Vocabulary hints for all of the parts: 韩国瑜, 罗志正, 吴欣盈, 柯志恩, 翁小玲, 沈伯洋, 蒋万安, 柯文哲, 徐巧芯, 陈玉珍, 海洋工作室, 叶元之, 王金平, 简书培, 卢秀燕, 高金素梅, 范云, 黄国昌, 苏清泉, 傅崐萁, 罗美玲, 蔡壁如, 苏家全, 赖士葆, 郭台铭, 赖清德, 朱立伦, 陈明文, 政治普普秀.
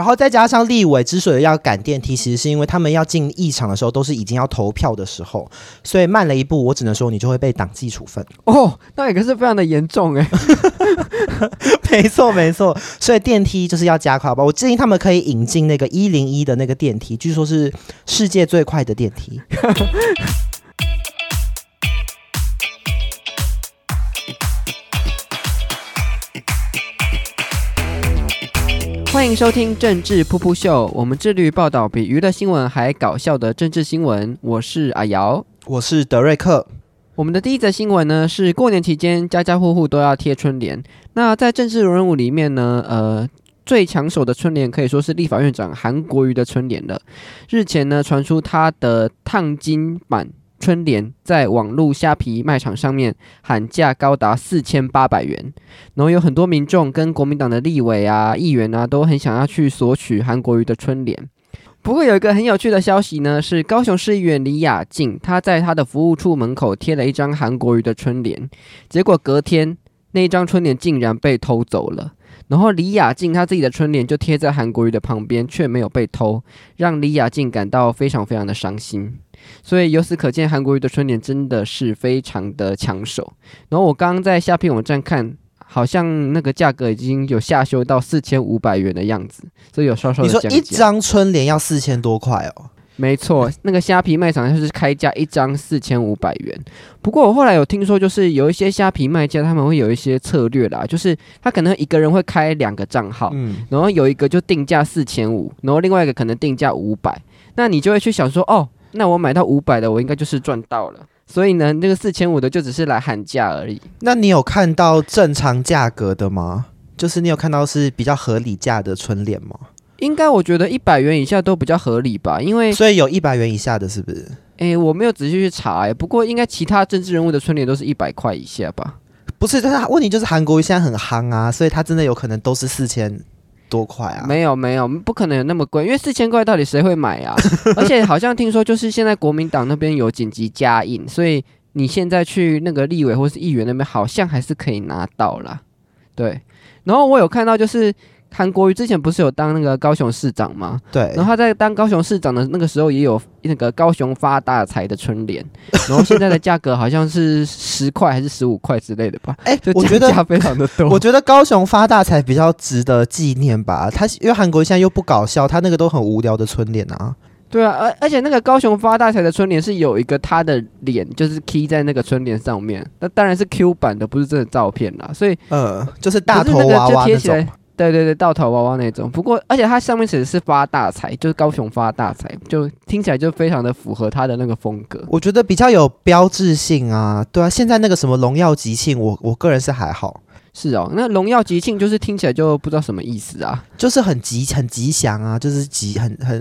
然后再加上立委之所以要赶电梯，其实是因为他们要进议场的时候都是已经要投票的时候，所以慢了一步，我只能说你就会被党纪处分。哦，那也可是非常的严重哎。没错没错，所以电梯就是要加快吧。我建议他们可以引进那个101的那个电梯，据说是世界最快的电梯。欢迎收听政治噗噗秀，我们致力于报道比娱乐新闻还搞笑的政治新闻。我是阿瑶，我是德瑞克。我们的第一则新闻呢，是过年期间家家户户都要贴春联。那在政治人物里面呢，最抢手的春联可以说是立法院长韩国瑜的春联了。日前呢，传出他的烫金版春联在网路虾皮卖场上面喊价高达4800元，然后有很多民众跟国民党的立委啊、议员啊都很想要去索取韩国瑜的春联。不过有一个很有趣的消息呢，是高雄市议员李雅静，她在她的服务处门口贴了一张韩国瑜的春联，结果隔天那一张春联竟然被偷走了。然后李雅静她自己的春联就贴在韩国瑜的旁边，却没有被偷，让李雅静感到非常非常的伤心。所以由此可见，韩国瑜的春联真的是非常的抢手。然后我刚刚在虾皮网站看，好像那个价格已经有下修到4500元的样子，所以有稍稍的降价。你说一张春联要4000多块哦？没错，那个虾皮卖场就是开价一张4500元。不过我后来有听说，就是有一些虾皮卖家他们会有一些策略啦，就是他可能一个人会开2个账号、然后有一个就定价4500，然后另外一个可能定价500，那你就会去想说，哦，那我买到500的我应该就是赚到了。所以呢，那个4500的就只是来喊价而已。那你有看到正常价格的吗？就是你有看到是比较合理价的春联吗？应该我觉得100元以下都比较合理吧，因为所以有100元以下的是不是？我没有仔细去查不过应该其他政治人物的春联都是100块以下吧？不是，但是问题就是韩国瑜现在很夯啊，所以他真的有可能都是4000多块啊？没有没有，不可能有那么贵，因为4000块到底谁会买啊？而且好像听说就是现在国民党那边有紧急加印，所以你现在去那个立委或是议员那边好像还是可以拿到啦。对，然后我有看到就是韩国瑜之前不是有当那个高雄市长吗？对，然后他在当高雄市长的那个时候也有那个高雄发大财的春联，然后现在的价格好像是10块还是15块之类的吧？我觉得非常的多。我觉得高雄发大财比较值得纪念吧，他因为韩国瑜现在又不搞笑，他那个都很无聊的春联啊。对啊，而且那个高雄发大财的春联是有一个他的脸，就是 key 在那个春联上面，那当然是 Q 版的，不是真的照片啦，所以就是大头娃娃那种。对对对，到头娃娃那种。不过而且它上面写的是发大财，就是高雄发大财，就听起来就非常的符合它的那个风格，我觉得比较有标志性啊。对啊，现在那个什么荣耀吉庆，我个人是还好。是哦，那荣耀吉庆就是听起来就不知道什么意思啊，就是很吉祥啊，就是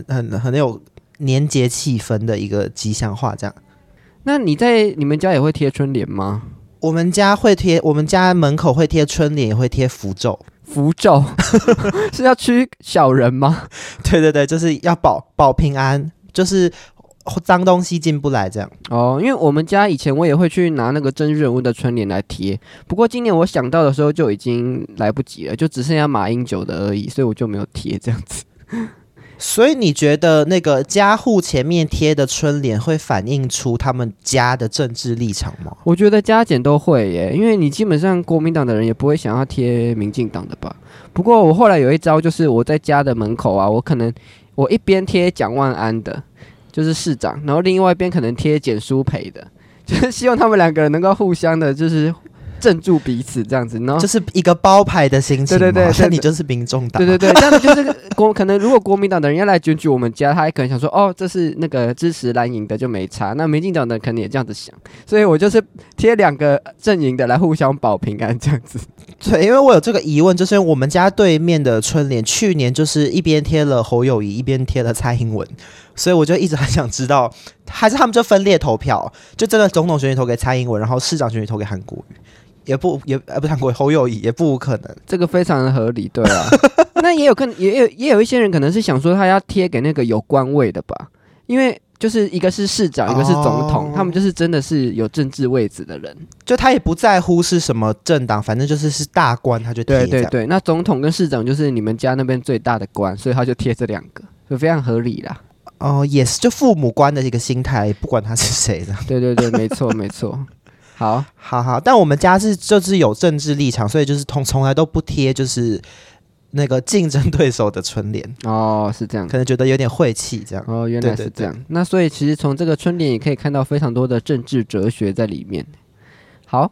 很有年节气氛的一个吉祥话这样。那你们家也会贴春联吗？我们家门口会贴春联，也会贴符咒。符咒是要驱小人吗？对对对，就是要保平安，就是脏东西进不来这样。哦，因为我们家以前我也会去拿那个政治人物的春联来贴，不过今年我想到的时候就已经来不及了，就只剩下马英九的而已，所以我就没有贴这样子。所以你觉得那个家户前面贴的春联会反映出他们家的政治立场吗？我觉得加减都会耶，因为你基本上国民党的人也不会想要贴民进党的吧。不过我后来有一招，就是我在家的门口啊，我一边贴蒋万安的，就是市长，然后另外一边可能贴简书培的，就是希望他们两个人能够互相的就是镇住彼此这样子，然后就是一个包牌的心情嘛。对对对，像你就是民众党。对对对，这样子就是可能如果国民党的人要来检举我们家，他可能想说，哦，这是那个支持蓝营的就没差，那民进党的可能也这样子想，所以我就是贴2个阵营的来互相保平安这样子。对，因为我有这个疑问，就是我们家对面的春联去年就是一边贴了侯友宜，一边贴了蔡英文，所以我就一直很想知道，还是他们就分裂投票，就真的总统选举投给蔡英文，然后市长选举投给韩国瑜。不是韩国侯友宜，也不可能，这个非常的合理，对啊。那也有一些人可能是想说他要贴给那个有官位的吧，因为就是一个是市长，一个是总统，他们就是真的是有政治位置的人，就他也不在乎是什么政党，反正就是是大官他就贴。对对对，那总统跟市长就是你们家那边最大的官，所以他就贴这两个，就非常合理啦。哦，也是，就父母官的一个心态，不管他是谁的。对对对，没错没错。好，好好，但我们家是就是有政治立场，所以就是从来都不贴就是那个竞争对手的春联。哦，是这样，可能觉得有点晦气这样。哦，原来是这样。对对对，那所以其实从这个春联也可以看到非常多的政治哲学在里面。好，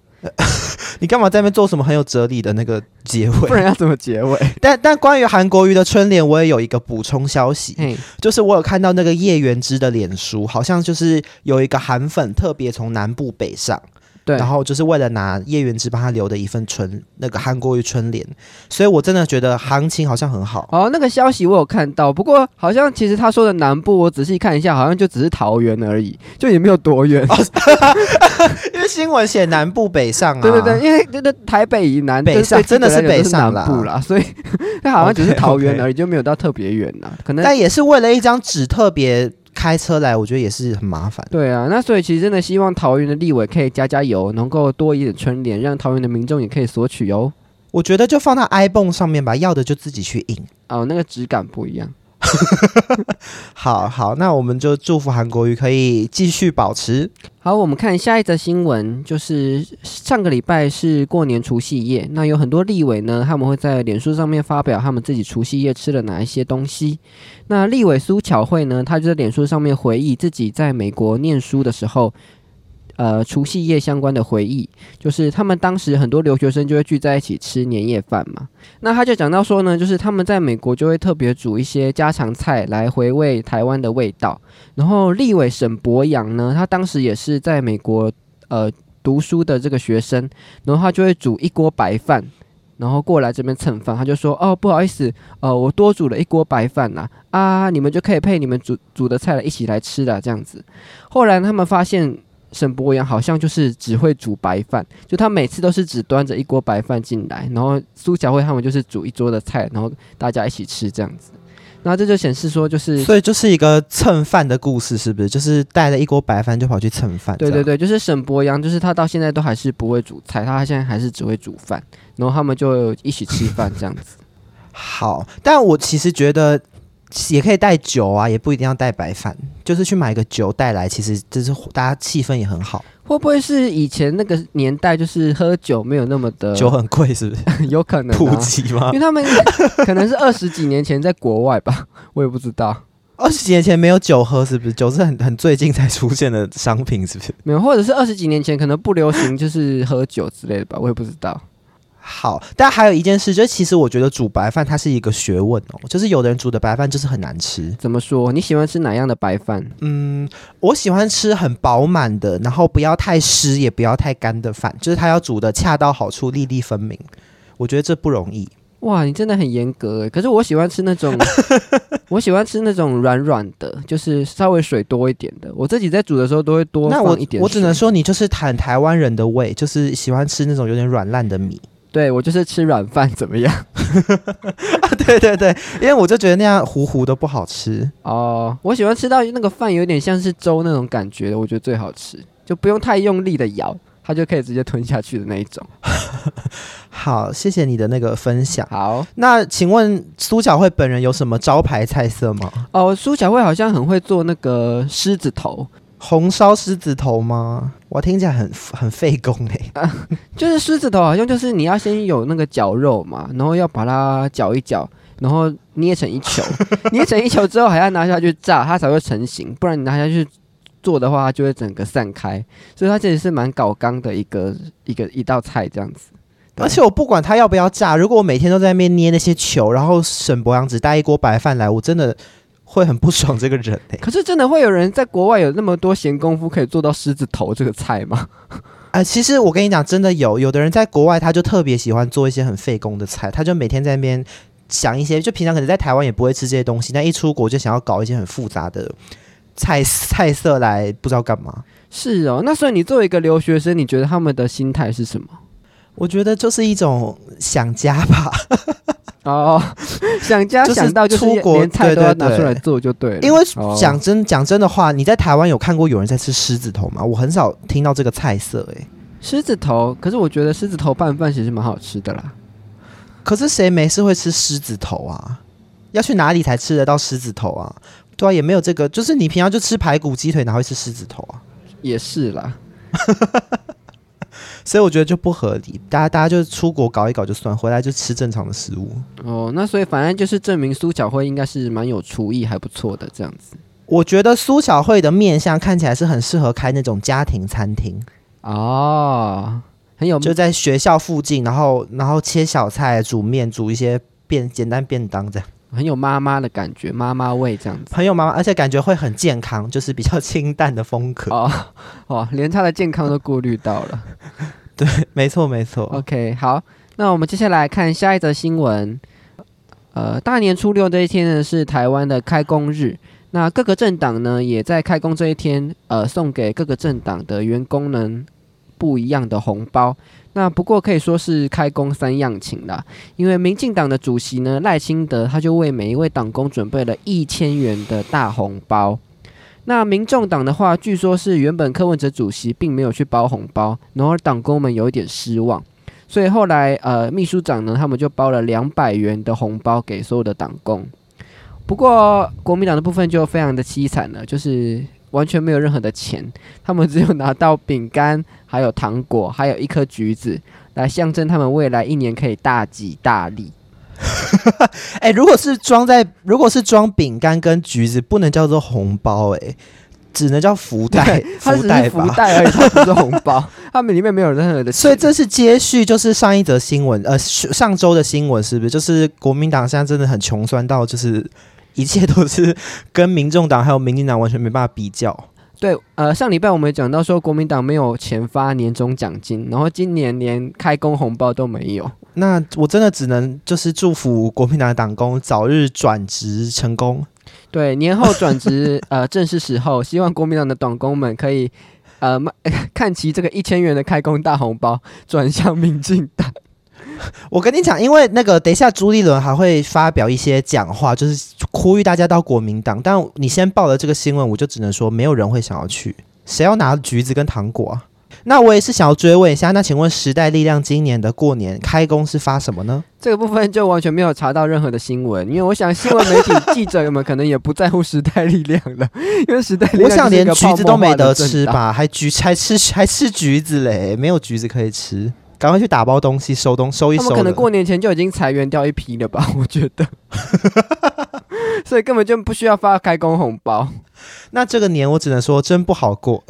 你干嘛在那边做什么很有哲理的那个结尾？不然要怎么结尾？但关于韩国瑜的春联，我也有一个补充消息，就是我有看到那个叶元之的脸书，好像就是有一个韩粉特别从南部北上。然后就是为了拿叶元之帮他留的一份那个韩国瑜春联，所以我真的觉得行情好像很好。哦，那个消息我有看到，不过好像其实他说的南部，我仔细看一下，好像就只是桃园而已，就也没有多远。哦、因为新闻写南部北上啊。对对对，因为那台北以南，北上真的是北上啦，南部啦，所以他好像只是桃园而已， okay, okay 就没有到特别远啦。可能但也是为了一张纸特别。开车来我觉得也是很麻烦。对啊，那所以其实真的希望桃园的立委可以加加油，能够多一点春联，让桃园的民众也可以索取哦。我觉得就放到 iPhone 上面吧，要的就自己去印。哦，那个质感不一样。好好，那我们就祝福韩国瑜可以继续保持。好，我们看下一则新闻，就是上个礼拜是过年除夕夜，那有很多立委呢，他们会在脸书上面发表他们自己除夕夜吃了哪一些东西。那立委苏巧慧呢，她就在脸书上面回忆自己在美国念书的时候除夕夜相关的回忆，就是他们当时很多留学生就会聚在一起吃年夜饭嘛。那他就讲到说呢，就是他们在美国就会特别煮一些家常菜来回味台湾的味道。然后立委沈伯洋呢，他当时也是在美国读书的这个学生，然后他就会煮一锅白饭，然后过来这边蹭饭，他就说哦不好意思，我多煮了一锅白饭啦，啊你们就可以配你们 煮的菜来一起来吃啦这样子。后来他们发现。沈伯洋好像就是只会煮白饭，就他每次都是只端着一锅白饭进来，然后苏巧慧他们就是煮一桌的菜，然后大家一起吃这样子。那这就显示说，就是所以就是一个蹭饭的故事，是不是？就是带了一锅白饭就跑去蹭饭。对对对，就是沈伯洋，就是他到现在都还是不会煮菜，他现在还是只会煮饭，然后他们就一起吃饭这样子。好，但我其实觉得。也可以带酒啊，也不一定要带白饭，就是去买个酒带来，其实就是大家气氛也很好。会不会是以前那个年代，就是喝酒没有那么的酒很贵，是不是？有可能、啊、普及吗？因为他们可能是20几年前在国外吧，我也不知道。20几年前没有酒喝，是不是？酒是很最近才出现的商品，是不是？没有，或者是20几年前可能不流行就是喝酒之类的吧，我也不知道。好，但还有一件事，就是其实我觉得煮白饭它是一个学问哦，就是有的人煮的白饭就是很难吃。怎么说？你喜欢吃哪样的白饭？我喜欢吃很饱满的，然后不要太湿也不要太干的饭，就是它要煮的恰到好处，粒粒分明。我觉得这不容易。哇，你真的很严格耶。可是我喜欢吃那种，我喜欢吃那种软软的，就是稍微水多一点的。我自己在煮的时候都会多放一点水。那我只能说你就是台湾人的胃，就是喜欢吃那种有点软烂的米。对，我就是吃软饭怎么样、啊、对对对，因为我就觉得那样糊糊的不好吃哦。我喜欢吃到那个饭有点像是粥那种感觉的，我觉得最好吃，就不用太用力的咬，它就可以直接吞下去的那一种好，谢谢你的那个分享。好，那请问苏巧慧本人有什么招牌菜色吗？哦，苏巧慧好像很会做那个狮子头，红烧狮子头吗？我听起来很费工欸啊，就是狮子头好像就是你要先有那个绞肉嘛，然后要把它绞一绞，然后捏成一球捏成一球之后还要拿下去炸，它才会成型，不然你拿下去做的话它就会整个散开，所以它其实是蛮搞纲的一道菜这样子。而且我不管它要不要炸，如果我每天都在那边捏那些球，然后沈伯洋只带一锅白饭来，我真的会很不爽这个人欸。可是真的会有人在国外有那么多闲工夫可以做到狮子头这个菜吗？其实我跟你讲，真的有的人在国外他就特别喜欢做一些很费工的菜，他就每天在那边想一些，就平常可能在台湾也不会吃这些东西，但一出国就想要搞一些很复杂的菜色来不知道干嘛。是哦，那所以你作为一个留学生，你觉得他们的心态是什么？我觉得就是一种想家吧哦，想家想到就是出国连菜都要拿出来做就对了。對對對，因为讲真的话，你在台湾有看过有人在吃狮子头吗？我很少听到这个菜色欸。狮子头，可是我觉得狮子头拌饭其实蛮好吃的啦。可是谁没事会吃狮子头啊？要去哪里才吃得到狮子头啊？对啊，也没有这个，就是你平常就吃排骨、鸡腿，哪会吃狮子头啊？也是啦。所以我觉得就不合理，大家就出国搞一搞就算，回来就吃正常的食物。哦，那所以反正就是证明苏巧慧应该是蛮有厨艺，还不错的这样子。我觉得苏巧慧的面相看起来是很适合开那种家庭餐厅哦，很有就在学校附近，然后切小菜、煮面、煮一些简单便当这样。很有妈妈的感觉，妈妈味这样子，很有妈妈，而且感觉会很健康，就是比较清淡的风格。哦哦，连她的健康都顾虑到了。对，没错没错。OK， 好，那我们接下来看下一则新闻。大年初六这一天呢是台湾的开工日，那各个政党呢也在开工这一天，送给各个政党的员工呢不一样的红包。那不过可以说是开工三样情啦，因为民进党的主席呢赖清德他就为每一位党工准备了1000元的大红包。那民众党的话，据说是原本柯文哲主席并没有去包红包，然后党工们有一点失望，所以后来秘书长呢他们就包了200元的红包给所有的党工。不过国民党的部分就非常的凄惨了，就是完全没有任何的钱，他们只有拿到饼干还有糖果还有一颗橘子来象征他们未来一年可以大吉大利。欸，如果是装饼干跟橘子不能叫做红包，欸，只能叫福袋，它只是福袋而已，它不是红包。他们里面没有任何的钱，所以这是接续就是上一则新闻，上周的新闻是不是就是国民党现在真的很穷酸到就是一切都是跟民众党还有民进党完全没办法比较。对，上礼拜我们讲到说国民党没有钱发年终奖金，然后今年连开工红包都没有。那我真的只能就是祝福国民党的党工早日转职成功。对，年后转职正是时候，希望国民党的党工们可以看齐这个1000元的开工大红包，转向民进党。我跟你讲，因为那个等一下朱立伦还会发表一些讲话，就是呼吁大家到国民党。但你先报了这个新闻，我就只能说没有人会想要去，谁要拿橘子跟糖果啊？那我也是想要追问一下，那请问时代力量今年的过年开工是发什么呢？这个部分就完全没有查到任何的新闻，因为我想新闻媒体记者们可能也不在乎时代力量了，因为时代力量就是一个泡沫化的政党。我想连橘子都没得吃吧，还吃橘子嘞，没有橘子可以吃。赶快去打包东西收一收了。他们可能过年前就已经裁员掉一批了吧，我觉得。所以根本就不需要发开工红包。那这个年我只能说真不好过。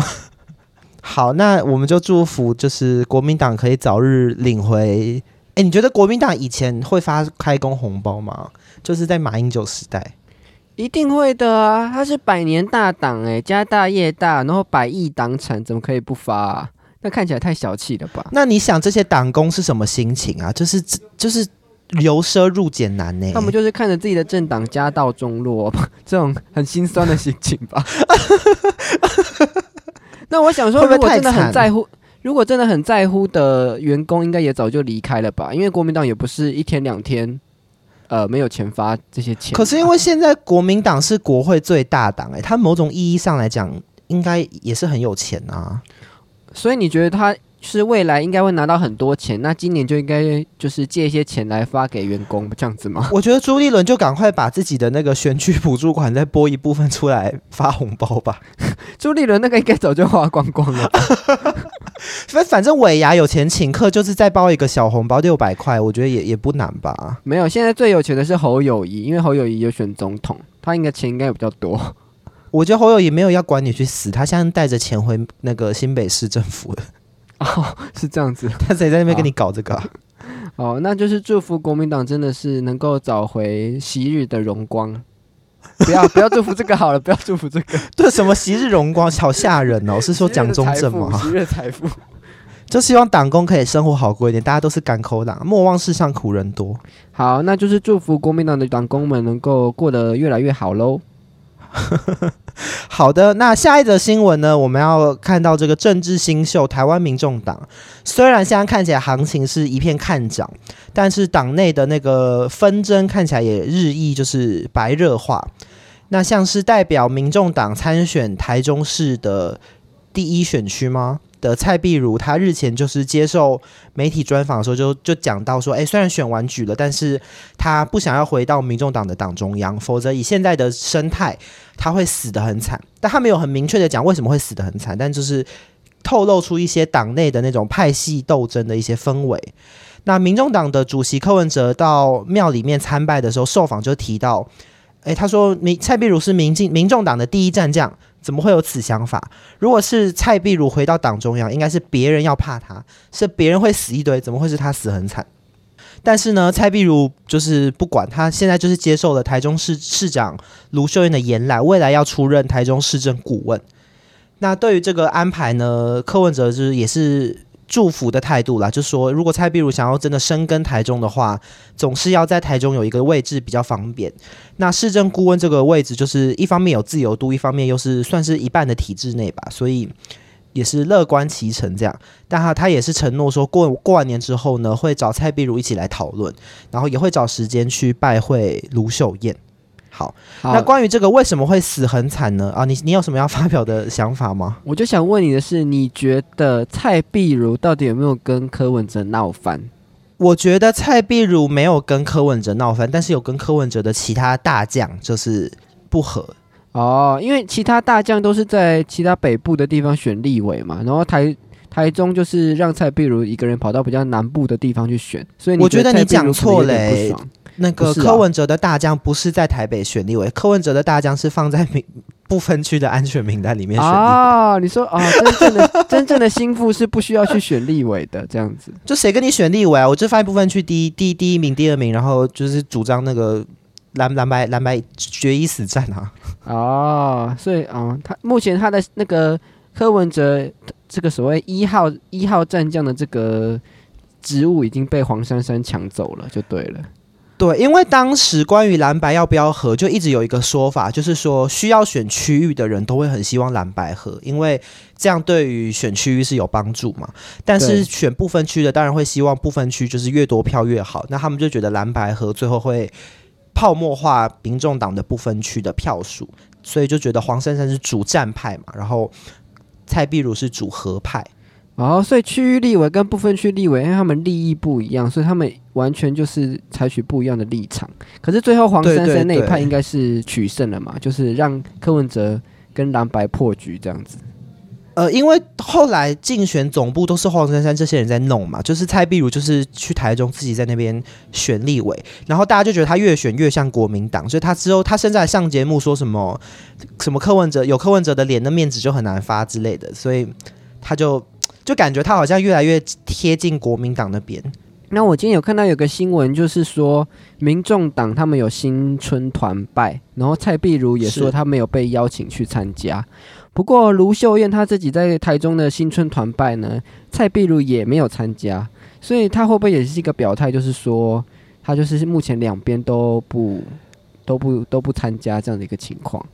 好，那我们就祝福就是国民党可以早日领回。欸，你觉得国民党以前会发开工红包吗？就是在马英九时代。一定会的啊，他是百年大党欸，家大业大，然后100亿党产，怎么可以不发啊？那看起来太小气了吧？那你想这些党工是什么心情啊？就是由奢入俭难呢，欸。他们就是看着自己的政党家道中落，这种很心酸的心情吧。那我想说，如果真的很在乎，的员工，应该也早就离开了吧？因为国民党也不是一天两天。没有钱发这些钱，可是因为现在国民党是国会最大党，欸，他某种意义上来讲，应该也是很有钱啊。所以你觉得他是未来应该会拿到很多钱，那今年就应该就是借一些钱来发给员工这样子吗？我觉得朱立伦就赶快把自己的那个选举补助款再拨一部分出来发红包吧。朱立伦那个应该早就花光光了。反正尾牙有钱请客，就是再包一个小红包600块，我觉得也不难吧。没有，现在最有钱的是侯友宜，因为侯友宜有选总统，他应该钱应该也比较多。我觉得侯友宜没有要管你去死，他现在带着钱回那个新北市政府了。哦，是这样子，他谁在那边跟你搞这个啊？哦，那就是祝福国民党真的是能够找回昔日的荣光。不要祝福这个好了，不要祝福这个。对，什么昔日荣光，好吓人哦！是说蒋中正吗？昔日财富，就希望党工可以生活好过一点，大家都是甘苦党，莫忘世上苦人多。好，那就是祝福国民党的党工们能够过得越来越好喽。好的，那下一则新闻呢，我们要看到这个政治新秀台湾民众党，虽然现在看起来行情是一片看涨，但是党内的那个纷争看起来也日益就是白热化。那像是代表民众党参选台中市的第一选区吗的蔡壁如，他日前就是接受媒体专访的时候就讲到说，虽然选完举了，但是他不想要回到民众党的党中央，否则以现在的生态他会死得很惨。但他没有很明确的讲为什么会死得很惨，但就是透露出一些党内的那种派系斗争的一些氛围。那民众党的主席柯文哲到庙里面参拜的时候受访就提到，他说蔡壁如是民众党的第一战将，怎么会有此想法？如果是蔡壁如回到党中央，应该是别人要怕他，是别人会死一堆，怎么会是他死很惨？但是呢，蔡壁如就是不管，他现在就是接受了台中市市长卢秀燕的延揽，未来要出任台中市政顾问。那对于这个安排呢，柯文哲就是也是祝福的态度啦，就说如果蔡壁如想要真的深耕台中的话，总是要在台中有一个位置比较方便。那市政顾问这个位置就是一方面有自由度，一方面又是算是一半的体制内吧，所以也是乐观其成这样。但 他也是承诺说过完年之后呢，会找蔡壁如一起来讨论，然后也会找时间去拜会卢秀燕。好，那关于这个为什么会死很惨呢？你有什么要发表的想法吗？我就想问你的是，你觉得蔡壁如到底有没有跟柯文哲闹翻？我觉得蔡壁如没有跟柯文哲闹翻，但是有跟柯文哲的其他大将就是不合。哦，因为其他大将都是在其他北部的地方选立委嘛，然后台中就是让蔡壁如一个人跑到比较南部的地方去选，所以你觉得蔡壁如可能有点不爽。我觉得你讲错了。那个柯文哲的大将不是在台北选立委，柯文哲的大将是放在不分区的安全名单里面选立委。啊，你说啊，真正的心腹是不需要去选立委的，这样子。就谁跟你选立委啊？我就放在不分区第一名、第二名，然后就是主张那个蓝白决一死战啊。哦，所以啊，他目前他的那个柯文哲这个所谓一号战将的这个职务已经被黄珊珊抢走了，就对了。对，因为当时关于蓝白要不要合，就一直有一个说法，就是说需要选区域的人都会很希望蓝白合，因为这样对于选区域是有帮助嘛。但是选不分区的当然会希望不分区就是越多票越好，那他们就觉得蓝白合最后会泡沫化民众党的不分区的票数，所以就觉得黄珊珊是主战派嘛，然后蔡壁如是主和派。哦，所以区域立委跟不分区立委，因为他们利益不一样，所以他们完全就是采取不一样的立场。可是最后黄珊珊那一派应该是取胜了嘛，对对对，就是让柯文哲跟蓝白破局这样子。因为后来竞选总部都是黄珊珊这些人在弄嘛，就是蔡壁如就是去台中自己在那边选立委，然后大家就觉得他越选越像国民党，所以他之后他甚至还上节目说什么柯文哲有柯文哲的脸，那面子就很难发之类的，所以他就感觉他好像越来越贴近国民党那边。那我今天有看到有个新闻，就是说民众党他们有新春团拜，然后蔡壁如也说他没有被邀请去参加。不过卢秀燕她自己在台中的新春团拜呢，蔡壁如也没有参加，所以他会不会也是一个表态，就是说他就是目前两边都不参加这样的一个情况。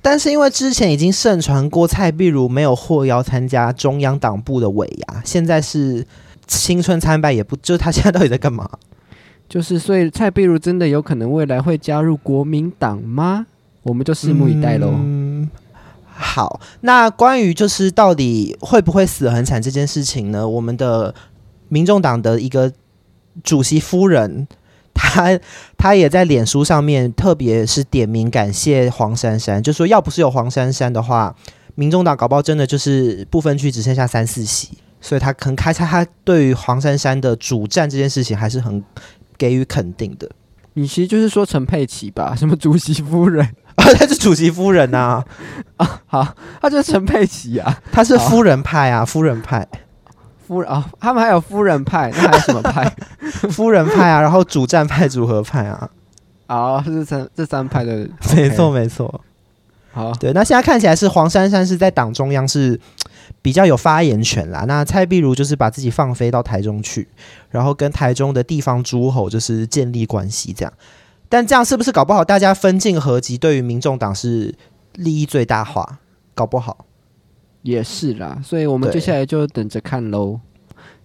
但是因为之前已经盛传过蔡壁如没有获邀参加中央党部的尾牙，现在是新春参拜，也不就是他现在到底在干嘛？就是所以蔡壁如真的有可能未来会加入国民党吗？我们就拭目以待喽。好，那关于就是到底会不会死很惨这件事情呢？我们的民众党的一个主席夫人，他也在脸书上面特别是点名感谢黄珊珊，就说要不是有黄珊珊的话，民众党搞不好真的就是不分区只剩下3-4席，所以他很开心，他对于黄珊珊的主战这件事情还是很给予肯定的。你其实就是说陈佩琪吧，什么主席夫人他是主席夫人啊啊，好，他就是陈佩琪啊，他是夫人派啊，夫人哦，他们还有夫人派，那还有什么派？夫人派啊，然后主战派、组合派啊。哦，是这三派的，没错、okay、没错。好，对，那现在看起来是黄珊珊是在党中央是比较有发言权啦。那蔡壁如就是把自己放飞到台中去，然后跟台中的地方诸侯就是建立关系这样。但这样是不是搞不好大家分进合集，对于民众党是利益最大化，搞不好也是啦，所以我们接下来就等着看咯。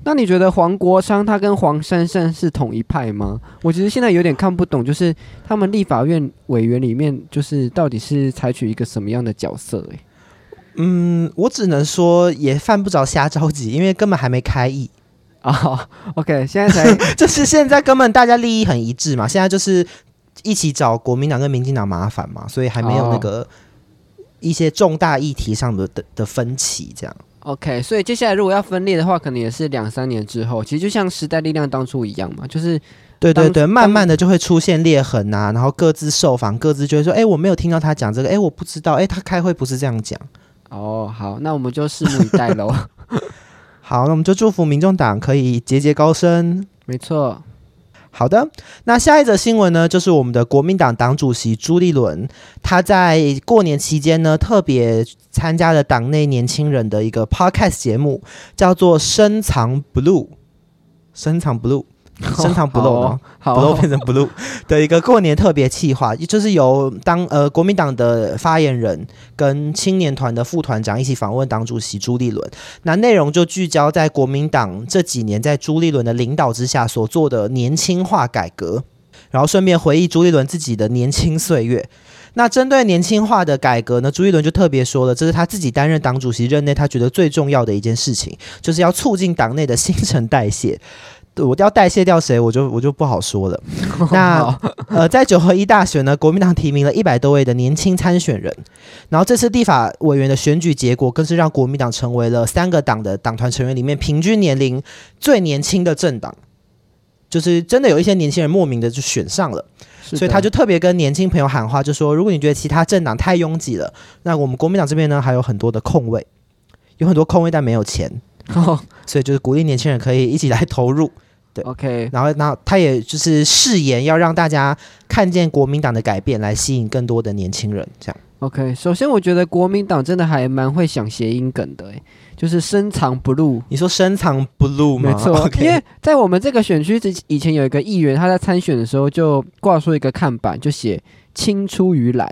那你觉得黄国昌他跟黄珊珊是同一派吗？我其实现在有点看不懂，就是他们立法院委员里面就是到底是采取一个什么样的角色、欸、我只能说也犯不着瞎着急，因为根本还没开议啊、oh, OK 现在才就是现在根本大家利益很一致嘛，现在就是一起找国民党跟民进党麻烦嘛，所以还没有那个一些重大议题上 的分歧这样。OK， 所以接下来如果要分裂的话，可能也是2-3年之后。其实就像时代力量当初一样嘛，就是对对对，慢慢的就会出现裂痕啊，然后各自受访，各自就会说：“哎、欸，我没有听到他讲这个，哎、欸，我不知道，哎、欸，他开会不是这样讲。”哦，好，那我们就拭目以待喽。好，那我们就祝福民众党可以节节高升。没错。好的，那下一则新闻呢，就是我们的国民党党主席朱立伦，他在过年期间呢，特别参加了党内年轻人的一个 podcast 节目，叫做深藏 Blue， 深藏 Blue， 深藏 Blue， 哦，好哦，Blue 变成 Blue 的一个过年特别企划，就是由国民党的发言人跟青年团的副团长一起访问党主席朱立伦，那内容就聚焦在国民党这几年在朱立伦的领导之下所做的年轻化改革，然后顺便回忆朱立伦自己的年轻岁月。那针对年轻化的改革呢，朱立伦就特别说了，这是他自己担任党主席任内他觉得最重要的一件事情，就是要促进党内的新陈代谢。我要代谢掉谁，我就不好说了。那在9合1大选呢，国民党提名了100多位的年轻参选人，然后这次立法委员的选举结果更是让国民党成为了3个党的党团成员里面平均年龄最年轻的政党，就是真的有一些年轻人莫名的就选上了。所以他就特别跟年轻朋友喊话，就说如果你觉得其他政党太拥挤了，那我们国民党这边呢还有很多的空位，有很多空位但没有钱，所以就是鼓励年轻人可以一起来投入。对 ，OK。然后他也就是誓言要让大家看见国民党的改变，来吸引更多的年轻人。这样 ，OK。首先，我觉得国民党真的还蛮会想谐音梗的，就是深藏 Blue。你说深藏 Blue 吗？没错， okay。因为在我们这个选区以前有一个议员，他在参选的时候就挂出一个看板，就写“青出于蓝”。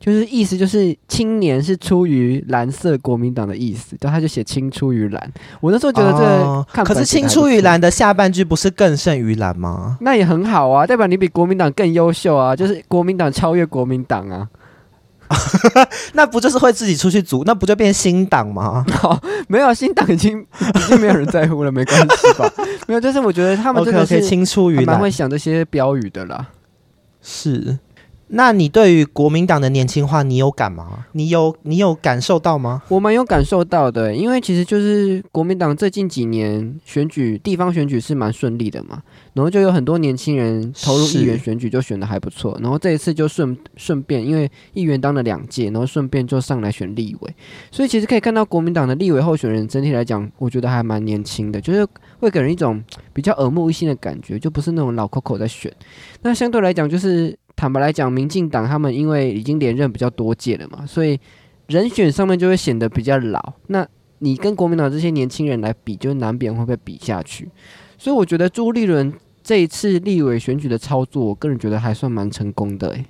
就是意思就是青年是出于蓝色国民党的意思，但他就写青出于蓝。我那时候觉得这个看法、可是青出于蓝的下半句不是更胜于蓝吗？那也很好啊，代表你比国民党更优秀啊，就是国民党超越国民党啊。那不就是会自己出去组，那不就变新党吗？哦，没有，新党已经没有人在乎了，没关系吧？没有，就是我觉得他们真的是还蛮会想这些标语的啦。是。那你对于国民党的年轻化你有感吗？你有感受到吗？我蛮有感受到的，因为其实就是国民党最近几年选举地方选举是蛮顺利的嘛，然后就有很多年轻人投入议员选举，就选得还不错，然后这一次就顺便因为议员当了2届，然后顺便就上来选立委，所以其实可以看到国民党的立委候选人整体来讲我觉得还蛮年轻的，就是会给人一种比较耳目一新的感觉，就不是那种老 Coco 在选。那相对来讲就是坦白来讲，民进党他们因为已经连任比较多届了嘛，所以人选上面就会显得比较老。那你跟国民党这些年轻人来比，就难免会被比下去。所以我觉得朱立伦这一次立委选举的操作，我个人觉得还算蛮成功的、欸。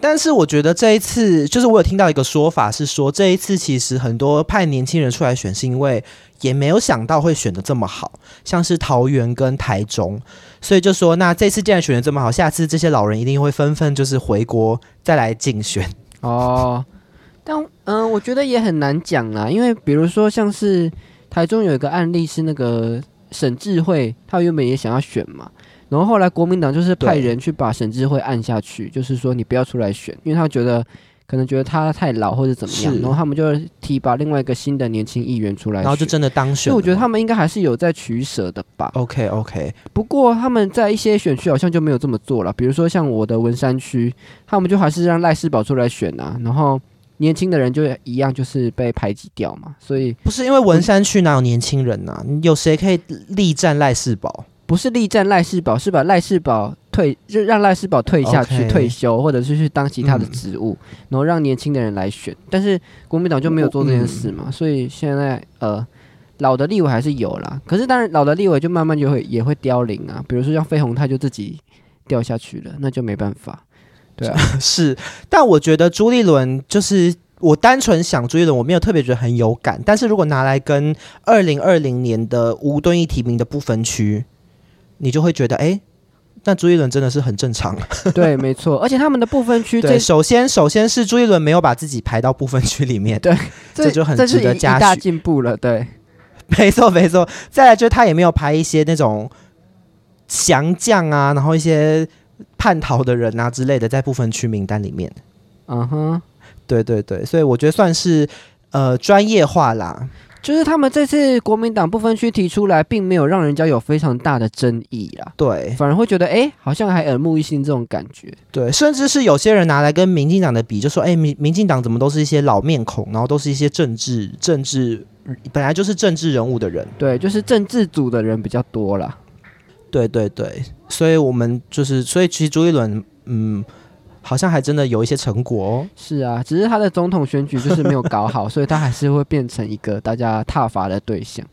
但是我觉得这一次，就是我有听到一个说法是说，这一次其实很多派年轻人出来选，是因为也没有想到会选得这么好，像是桃园跟台中，所以就说那这次既然选得这么好，下次这些老人一定会纷纷就是回国再来竞选哦。但我觉得也很难讲啦，因为比如说像是台中有一个案例是那个沈智慧，他原本也想要选嘛。然后后来国民党就是派人去把沈智慧按下去，就是说你不要出来选，因为他可能觉得他太老或者怎么样，然后他们就提拔另外一个新的年轻议员出来选，然后就真的当选了。所以我觉得他们应该还是有在取舍的吧。OK， 不过他们在一些选区好像就没有这么做了，比如说像我的文山区，他们就还是让赖士葆出来选啊，然后年轻的人就一样就是被排挤掉嘛。所以不是因为文山区哪有年轻人啊？有谁可以力战赖士葆？不是力战赖士葆，是把赖士葆就让赖士葆退下去、退休，或者是去当其他的职务、然后让年轻的人来选。但是国民党就没有做这件事嘛，所以现在老的立委还是有啦，可是当然老的立委就慢慢就也会凋零啊，比如说像费鸿泰就自己掉下去了，那就没办法。对啊，是。但我觉得朱立伦就是我单纯想朱立伦，我没有特别觉得很有感。但是如果拿来跟2020年的吴敦义提名的不分区，你就会觉得哎，那朱立伦真的是很正常。对，没错。而且他们的不分区，对，首先是朱立伦没有把自己排到不分区里面，对，这就很值得嘉许，这是一大进步了。对，没错没错。再来就是他也没有排一些那种降将啊，然后一些叛逃的人啊之类的在不分区名单里面。嗯哼。对对对，所以我觉得算是专业化啦，就是他们这次国民党不分区提出来，并没有让人家有非常大的争议啦。对，反而会觉得哎，好像还耳目一新这种感觉。对，甚至是有些人拿来跟民进党的比，就说哎，民进党怎么都是一些老面孔，然后都是一些政治本来就是政治人物的人。对，就是政治组的人比较多啦。对对对，所以我们就是，所以其实朱立伦，好像还真的有一些成果哦。是啊，只是他的总统选举就是没有搞好，所以他还是会变成一个大家挞伐的对象。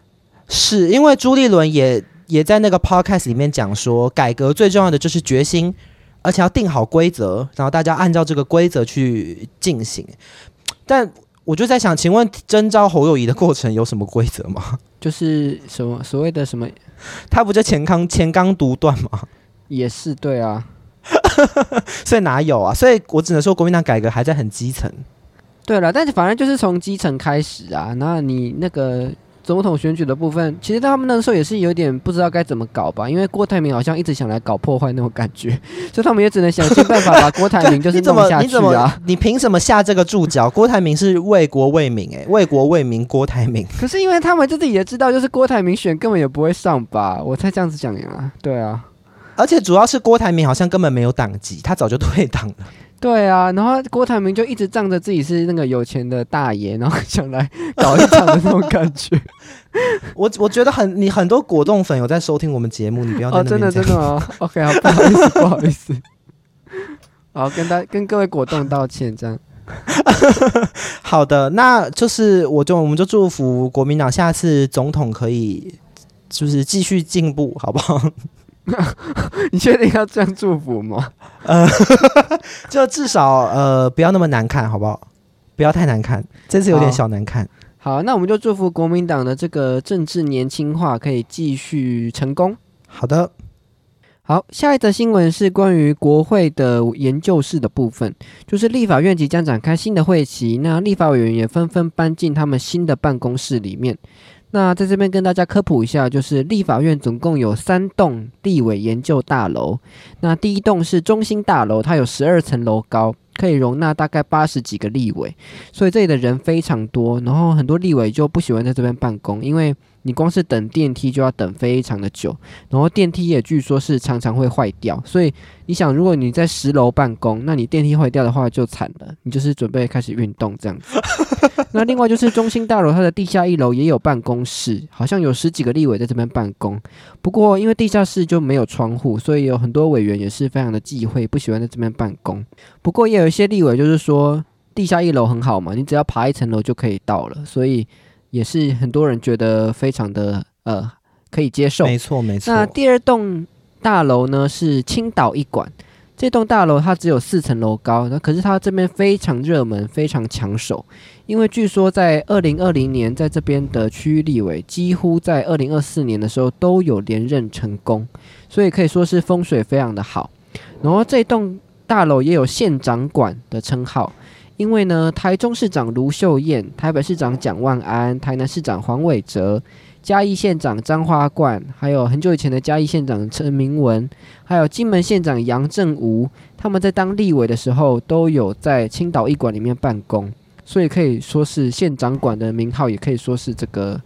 是因为朱立伦也在那个 podcast 里面讲说，改革最重要的就是决心，而且要定好规则，然后大家按照这个规则去进行。但我就在想，请问征召侯友宜的过程有什么规则吗？就是什么所谓的什么，他不就前纲独断吗？也是，对啊。所以哪有啊？所以我只能说国民党改革还在很基层。对了，但是反正就是从基层开始啊。那你那个总统选举的部分，其实他们那时候也是有点不知道该怎么搞吧，因为郭台铭好像一直想来搞破坏那种感觉，所以他们也只能想尽办法把郭台铭就是弄下去啊。你凭什么下这个注脚？郭台铭是为国为民，为国为民，郭台铭。可是因为他们自己也知道，就是郭台铭选根本也不会上吧，我才这样子讲啊。对啊。而且主要是郭台铭好像根本没有党籍，他早就退党了。对啊，然后郭台铭就一直仗着自己是那个有钱的大爷，然后想来搞一场的那种感觉。我觉得你很多果冻粉有在收听我们节目，你不要在那边讲。哦，真的哦。OK， 好，不好意思，不好意思。好，跟各位果冻道歉，这样。好的，那就是我们就祝福国民党下次总统可以就是继续进步，好不好？你确定要这样祝福吗？就至少不要那么难看，好不好？不要太难看，这次有点小难看。好，那我们就祝福国民党的这个政治年轻化可以继续成功。好的。好，下一则新闻是关于国会的研究室的部分，就是立法院即将展开新的会期，那立法委员也纷纷搬进他们新的办公室里面。那在这边跟大家科普一下，就是立法院总共有3栋立委研究大楼。那第一栋是中心大楼，它有12层楼高，可以容纳大概80几个立委，所以这里的人非常多。然后很多立委就不喜欢在这边办公，因为你光是等电梯就要等非常的久，然后电梯也据说是常常会坏掉。所以你想，如果你在10楼办公，那你电梯坏掉的话就惨了，你就是准备开始运动这样子。那另外就是中心大楼它的地下1楼也有办公室，好像有10几个立委在这边办公。不过因为地下室就没有窗户，所以有很多委员也是非常的忌讳，不喜欢在这边办公。不过也有一些立委就是说地下1楼很好嘛，你只要爬1层楼就可以到了，所以也是很多人觉得非常的可以接受。没错没错。那第二栋大楼呢是青岛一馆，这栋大楼它只有4层楼高，可是它这边非常热门，非常抢手，因为据说在2020年在这边的区域立委几乎在2024年的时候都有连任成功，所以可以说是风水非常的好。然后这栋大楼也有县长馆的称号，因为呢，台中市长卢秀燕、台北市长蒋万安、台南市长黄伟哲、嘉义县长张花冠，还有很久以前的嘉义县长陈明文，还有金门县长杨振武，他们在当立委的时候都有在青岛一馆里面办公，所以可以说是县长馆的名号，也可以说是这个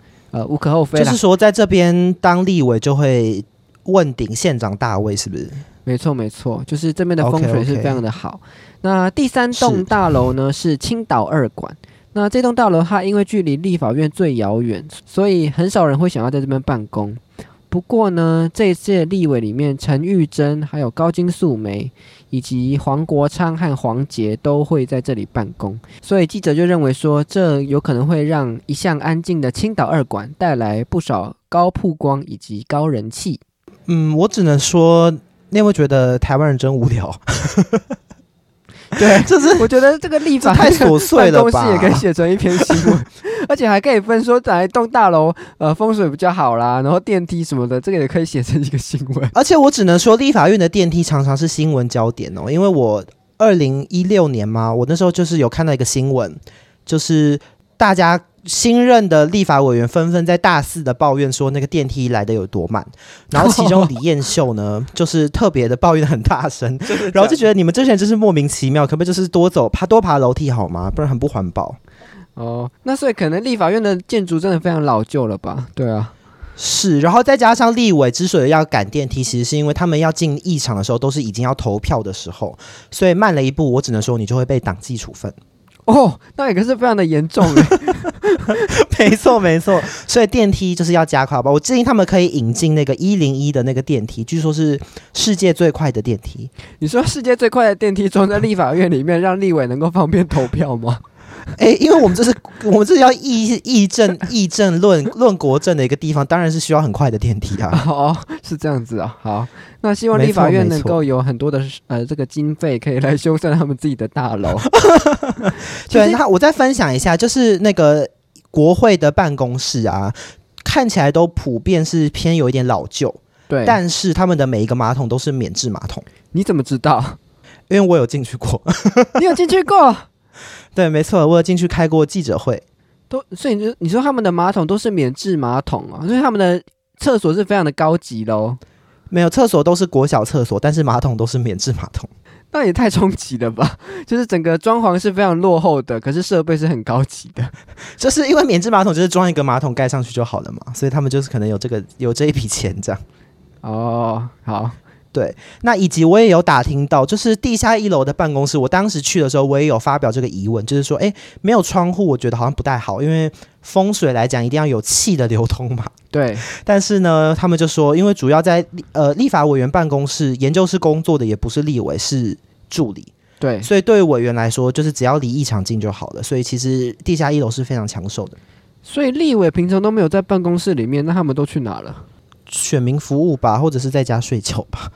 无可厚非啦。就是说，在这边当立委就会问鼎县长大位，是不是？没错没错，就是这边的风水是非常的好。 okay. 那第三栋大楼呢是青岛2馆，那这栋大楼它因为距离立法院最遥远，所以很少人会想要在这边办公。不过呢，这一届立委里面陈玉珍还有高金素梅以及黄国昌和黄杰都会在这里办公，所以记者就认为说，这有可能会让一向安静的青岛2馆带来不少高曝光以及高人气。我只能说你有没有觉得台湾人真无聊？对，就是我觉得这个例子太琐碎了吧，东西也可以写成一篇新闻，而且还可以分说哪一栋大楼风水比较好啦，然后电梯什么的，这个也可以写成一个新闻。而且我只能说，立法院的电梯常常是新闻焦点哦，因为我2016年嘛，我那时候就是有看到一个新闻，就是大家新任的立法委员纷纷在大肆的抱怨说那个电梯来的有多慢，然后其中李彦秀呢就是特别的抱怨很大声，然后就觉得你们这些人真是莫名其妙，可不可以就是多爬楼梯好吗？不然很不环保哦。那所以可能立法院的建筑真的非常老旧了吧？对啊，是。然后再加上立委之所以要赶电梯，其实是因为他们要进议场的时候都是已经要投票的时候，所以慢了一步，我只能说你就会被党纪处分哦，那也可是非常的严重耶没错没错，所以电梯就是要加快好吧。我建议他们可以引进那个101的那个电梯，据说是世界最快的电梯。你说世界最快的电梯装在立法院里面让立委能够方便投票吗？因为我们这是要议政论国政的一个地方，当然是需要很快的电梯啊。哦，是这样子啊。好，那希望立法院能够有很多的这个经费可以来修缮他们自己的大楼。对，那我再分享一下，就是那个国会的办公室啊，看起来都普遍是偏有一点老旧，对，但是他们的每一个马桶都是免治马桶。你怎么知道？因为我有进去过。你有进去过？对，没错，我有进去开过记者会。所以你说他们的马桶都是免治马桶啊，所以他们的厕所是非常的高级咯。没有，厕所都是国小厕所，但是马桶都是免治马桶。那也太冲击了吧，就是整个装潢是非常落后的，可是设备是很高级的。就是因为免治马桶就是装一个马桶盖上去就好了嘛，所以他们就是可能有这一笔钱这样。哦，好。对，那以及我也有打听到，就是地下一楼的办公室，我当时去的时候我也有发表这个疑问，就是说没有窗户我觉得好像不太好，因为风水来讲一定要有气的流通嘛。对，但是呢他们就说因为主要在立法委员办公室研究室工作的也不是立委，是助理。对，所以对于委员来说就是只要离议场近就好了，所以其实地下一楼是非常抢手的。所以立委平常都没有在办公室里面，那他们都去哪了？选民服务吧，或者是在家睡觉吧。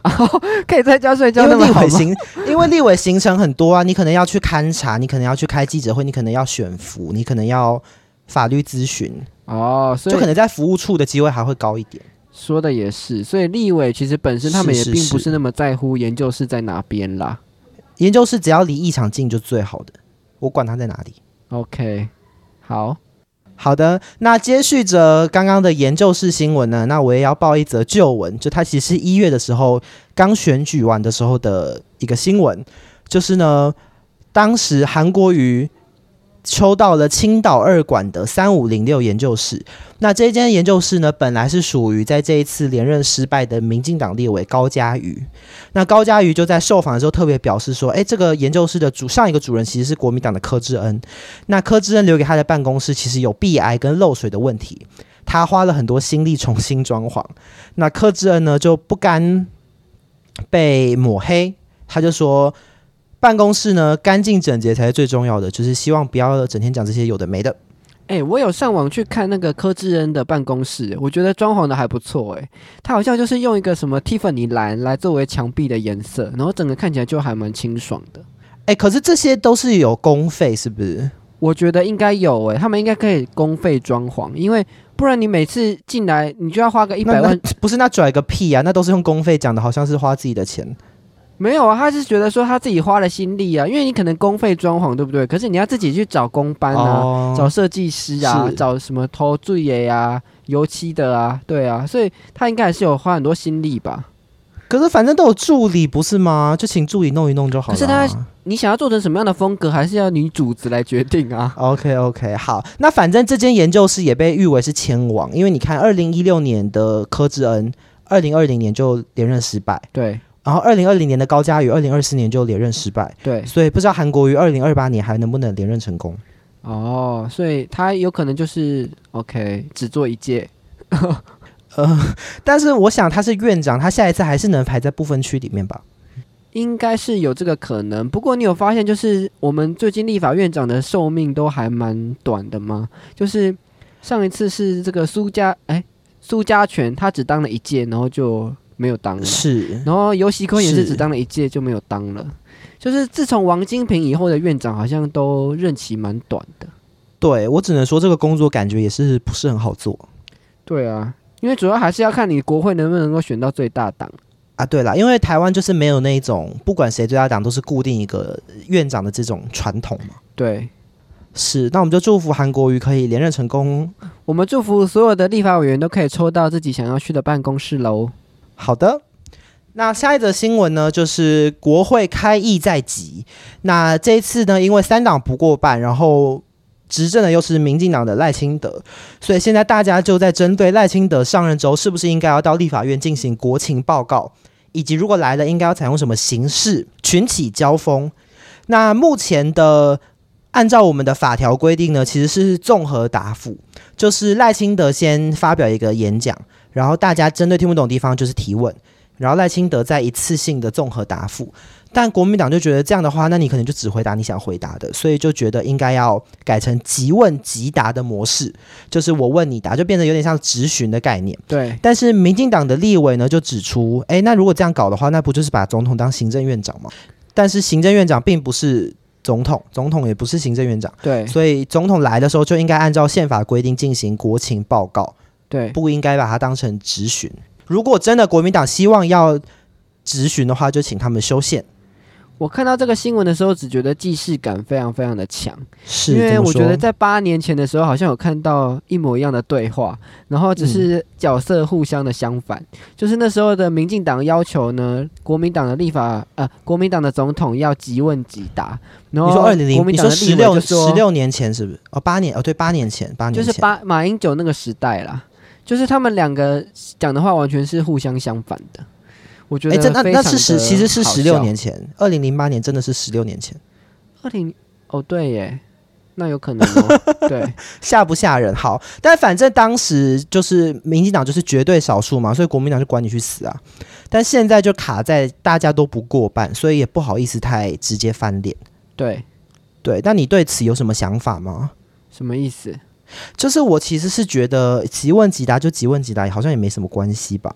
可以在家睡觉那么好吗？因为立委行程很多啊，你可能要去勘察，你可能要去开记者会，你可能要选服，你可能要法律咨询哦，所以就可能在服务处的机会还会高一点。说的也是，所以立委其实本身他们也并不是那么在乎研究室在哪边啦。研究室只要离议场近就最好的，我管他在哪里。 OK， 好的，那接续着刚刚的研究室新闻呢，那我也要报一则旧闻，就它其实是1月的时候刚选举完的时候的一个新闻，就是呢，当时韩国瑜抽到了青岛2馆的3506研究室。那这间研究室呢，本来是属于在这一次连任失败的民进党立委高嘉瑜。那高嘉瑜就在受访的时候特别表示说，这个研究室的上一个主人其实是国民党的柯志恩。那柯志恩留给他的办公室其实有壁癌跟漏水的问题，他花了很多心力重新装潢。那柯志恩呢就不甘被抹黑，他就说办公室呢干净整洁才是最重要的，就是希望不要整天讲这些有的没的。我有上网去看那个柯志恩的办公室，我觉得装潢的还不错。他好像就是用一个什么 Tiffany 蓝来作为墙壁的颜色，然后整个看起来就还蛮清爽的。可是这些都是有公费是不是？我觉得应该有，他们应该可以公费装潢，因为不然你每次进来你就要花个100万。不是，那拽个屁啊，那都是用公费讲的，好像是花自己的钱。没有啊，他是觉得说他自己花了心力啊，因为你可能公费装潢对不对，可是你要自己去找工班啊、找设计师啊，找什么投注业啊、油漆的啊，对啊，所以他应该还是有花很多心力吧。可是反正都有助理不是吗？就请助理弄一弄就好了。可是你想要做成什么样的风格，还是要你主子来决定啊。OK， 好，那反正这间研究室也被誉为是前王，因为你看2016年的柯志恩2020年就连任失败，对，然后2020年的高嘉瑜2024年就连任失败，对，所以不知道韩国瑜2028年还能不能连任成功哦，所以他有可能就是 OK 只做一届但是我想他是院长，他下一次还是能排在不分区里面吧，应该是有这个可能。不过你有发现就是我们最近立法院长的寿命都还蛮短的吗？就是上一次是这个苏家全，他只当了一届然后就没有当了，是。然后游锡堃也是只当了一届就没有当了，就是自从王金平以后的院长好像都任期蛮短的。对，我只能说这个工作感觉也是不是很好做。对啊，因为主要还是要看你国会能不能够选到最大党啊。对啦，因为台湾就是没有那种不管谁最大党都是固定一个院长的这种传统嘛。对。是，那我们就祝福韩国瑜可以连任成功。我们祝福所有的立法委员都可以抽到自己想要去的办公室喽。好的，那下一则新闻呢，就是国会开议在即。那这一次呢，因为三党不过半，然后执政的又是民进党的赖清德，所以现在大家就在针对赖清德上任之后是不是应该要到立法院进行国情报告，以及如果来了应该要采用什么形式群起交锋。那目前的按照我们的法条规定呢，其实是综合答复，就是赖清德先发表一个演讲，然后大家针对听不懂的地方就是提问，然后赖清德再一次性的综合答复。但国民党就觉得这样的话，那你可能就只回答你想回答的，所以就觉得应该要改成即问即答的模式，就是我问你答，就变成有点像质询的概念。对。但是民进党的立委呢就指出，哎，那如果这样搞的话，那不就是把总统当行政院长吗？但是行政院长并不是总统也不是行政院长，对，所以总统来的时候就应该按照宪法规定进行国情报告，对，不应该把它当成质询。如果真的国民党希望要质询的话，就请他们修宪。我看到这个新闻的时候，只觉得既视感非常非常的强，是因为我觉得在8年前的时候，好像有看到一模一样的对话，然后只是角色互相的相反。就是那时候的民进党要求呢，国民党的总统要即问即答。然后你说16年前是不是？哦，8年前，就是马英九那个时代啦，就是他们两个讲的话完全是互相相反的。我觉得非常的好笑，其实是16年前，2008年真的是16年前。对耶，那有可能哦。对，吓不吓人？好，但反正当时就是民进党就是绝对少数嘛，所以国民党就管你去死啊。但现在就卡在大家都不过半，所以也不好意思太直接翻脸。对，对，那你对此有什么想法吗？什么意思？就是我其实是觉得即问即答就即问即答，好像也没什么关系吧。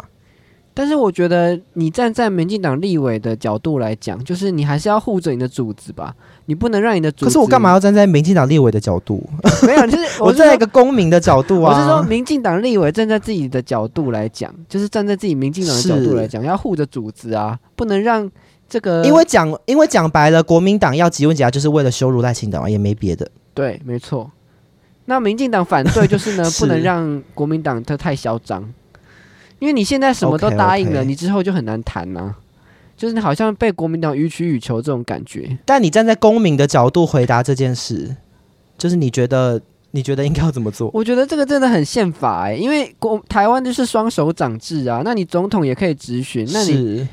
但是我觉得你站在民进党立委的角度来讲，就是你还是要护着你的主子吧，你不能让你的主子。可是我干嘛要站在民进党立委的角度？没有，就是我站在一个公民的角度啊。我是说民进党立委站在自己的角度来讲，就是站在自己民进党的角度来讲，要护着主子啊，不能让这个。因为讲白了，国民党要即问即答就是为了羞辱赖清德嘛，也没别的。对，没错。那民进党反对就是呢，不能让国民党他太嚣张。因为你现在什么都答应了， okay. 你之后就很难谈啊，就是好像被国民党予取予求这种感觉。但你站在公民的角度回答这件事，就是你觉得应该要怎么做？我觉得这个真的很宪法欸，因为台湾就是双手掌制啊，那你总统也可以质询，那你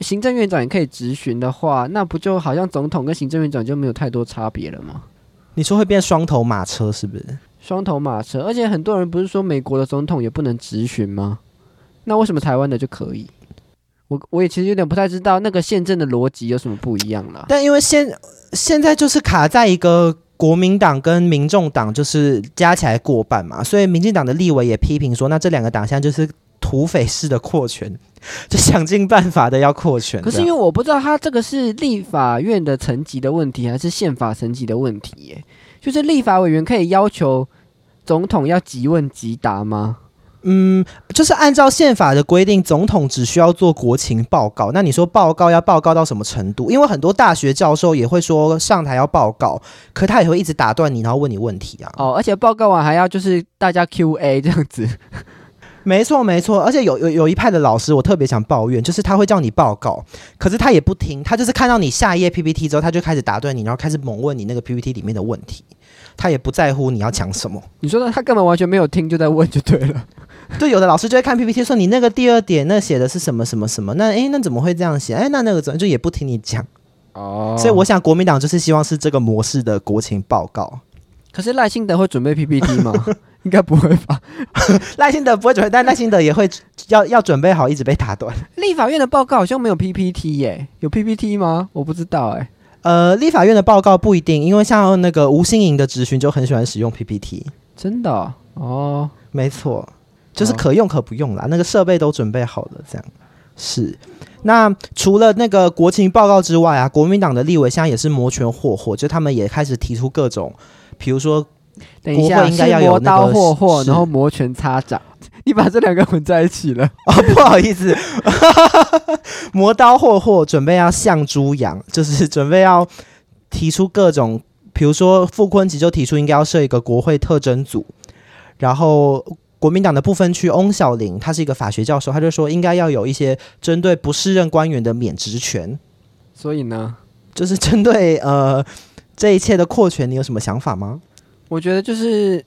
行政院长也可以质询的话，那不就好像总统跟行政院长就没有太多差别了吗？你说会变双头马车是不是？双头马车，而且很多人不是说美国的总统也不能质询吗？那为什么台湾的就可以？我也其实有点不太知道那个宪政的逻辑有什么不一样了。但因为现在就是卡在一个国民党跟民众党就是加起来过半嘛，所以民进党的立委也批评说，那这两个党项就是土匪式的扩权，就想尽办法的要扩权。可是因为我不知道他这个是立法院的层级的问题，还是宪法层级的问题耶？就是立法委员可以要求总统要即问即答吗？就是按照宪法的规定，总统只需要做国情报告。那你说报告要报告到什么程度？因为很多大学教授也会说上台要报告，可他也会一直打断你，然后问你问题啊。哦，而且报告完还要就是大家 Q&A 这样子。没错没错，而且有一派的老师我特别想抱怨，就是他会叫你报告，可是他也不听，他就是看到你下一页 PPT 之后，他就开始打断你，然后开始猛问你那个 PPT 里面的问题。他也不在乎你要讲什么，你说的他根本完全没有听，就在问就对了。对，有的老师就会看 PPT 说你那个第二点那写的是什么什么什么，那哎那怎么会这样写？哎那个怎么就也不听你讲哦。所以我想国民党就是希望是这个模式的国情报告。可是赖清德会准备 PPT 吗？应该不会吧。赖清德不会准备，但赖清德也会 要准备好一直被打断。立法院的报告好像没有 PPT 耶，有 PPT 吗？我不知道哎。立法院的报告不一定，因为像那个吴欣盈的质询就很喜欢使用 PPT。真的哦，没错，就是可用可不用啦，那个设备都准备好了这样。是，那除了那个国情报告之外啊，国民党的立委现在也是摩拳霍霍，就他们也开始提出各种，比如说等一下，是磨刀霍霍，然后摩拳擦掌，你把这两个混在一起了哦，不好意思，磨刀霍霍准备要像猪羊，就是准备要提出各种，比如说傅崐萁就提出应该要设一个国会特侦组，然后国民党的不分区翁小玲，他是一个法学教授，他就说应该要有一些针对不适任官员的免职权。所以呢，就是针对这一切的扩权，你有什么想法吗？我觉得就是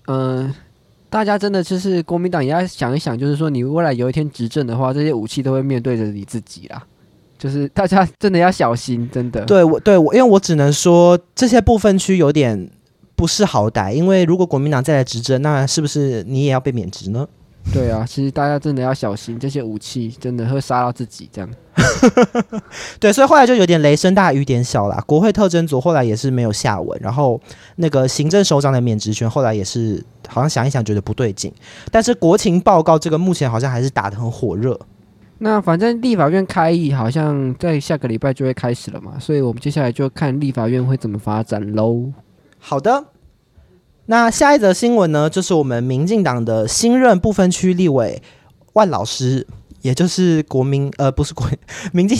大家真的就是国民党也要想一想，就是说你未来有一天执政的话，这些武器都会面对着你自己啦。就是大家真的要小心，真的。对我，因为我只能说这些部分区有点不是好歹，因为如果国民党再来执政，那是不是你也要被免职呢？对啊，其实大家真的要小心，这些武器真的会杀到自己这样。对，所以后来就有点雷声大雨点小啦。国会特侦组后来也是没有下文，然后那个行政首长的免职权后来也是好像想一想觉得不对劲，但是国情报告这个目前好像还是打得很火热。那反正立法院开议好像在下个礼拜就会开始了嘛，所以我们接下来就看立法院会怎么发展咯。好的，那下一则新闻呢，就是我们民进党的新任不分区立委万老师，也就是民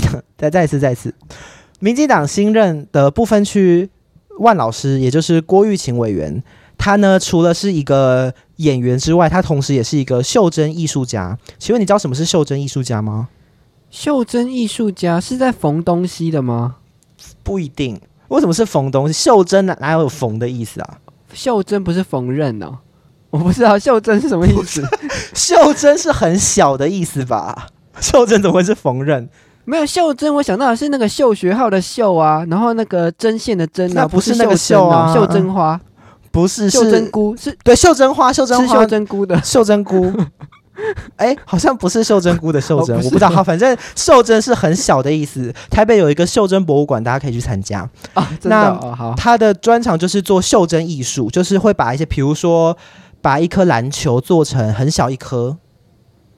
进党新任的不分区万老师，也就是郭玉琴委员，他呢除了是一个演员之外，他同时也是一个袖珍艺术家。请问你知道什么是袖珍艺术家吗？袖珍艺术家是在缝东西的吗？不一定。为什么是缝东西？袖珍哪有缝的意思啊？袖珍不是缝纫哦？我不知道袖珍是什么意思。袖珍是很小的意思吧？袖珍怎么会是缝纫？没有，袖珍我想到的是那个秀学号的秀啊，然后那个针线的针啊，那不是那个秀啊，袖珍花。不是，袖珍菇是，对，袖珍花是袖珍菇的袖珍菇，哎，好像不是袖珍菇的袖珍，哦，不我不知道。好，反正袖珍是很小的意思。台北有一个袖珍博物馆，大家可以去参加啊，哦。那哦，他的专长就是做袖珍艺术，就是会把一些，比如说把一颗篮球做成很小一颗。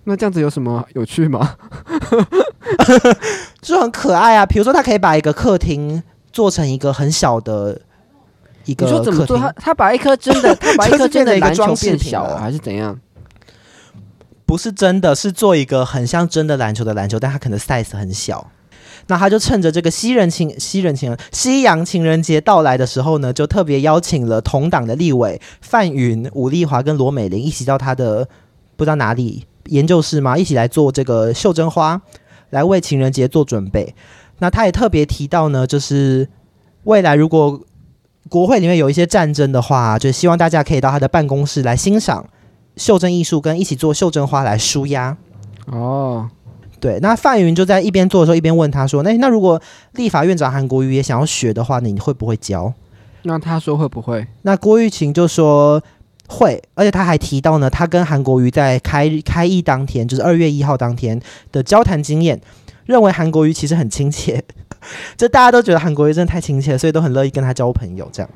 那这样子有什么有趣吗？就很可爱啊。比如说，他可以把一个客厅做成一个很小的。你说怎么做？他把一颗真的，他把一颗真的篮球变小，啊，还是怎样？不是真的，是做一个很像真的篮球的篮球，但他可能 size 很小。那他就趁着这个西洋情人节到来的时候呢，就特别邀请了同党的立委范云、伍丽华跟罗美玲一起到他的不知道哪里研究室嘛，一起来做这个袖珍花，来为情人节做准备。那他也特别提到呢，就是未来如果国会里面有一些战争的话，就希望大家可以到他的办公室来欣赏袖珍艺术，跟一起做袖珍花来舒压。哦，对，那范云就在一边做的时候，一边问他说：“那如果立法院长韩国瑜也想要学的话，你会不会教？”那他说会不会？那郭玉琴就说会，而且他还提到呢，他跟韩国瑜在开议当天，就是2月1号当天的交谈经验，认为韩国瑜其实很亲切。这大家都觉得韩国瑜真的太亲切，所以都很乐意跟他交朋友这样。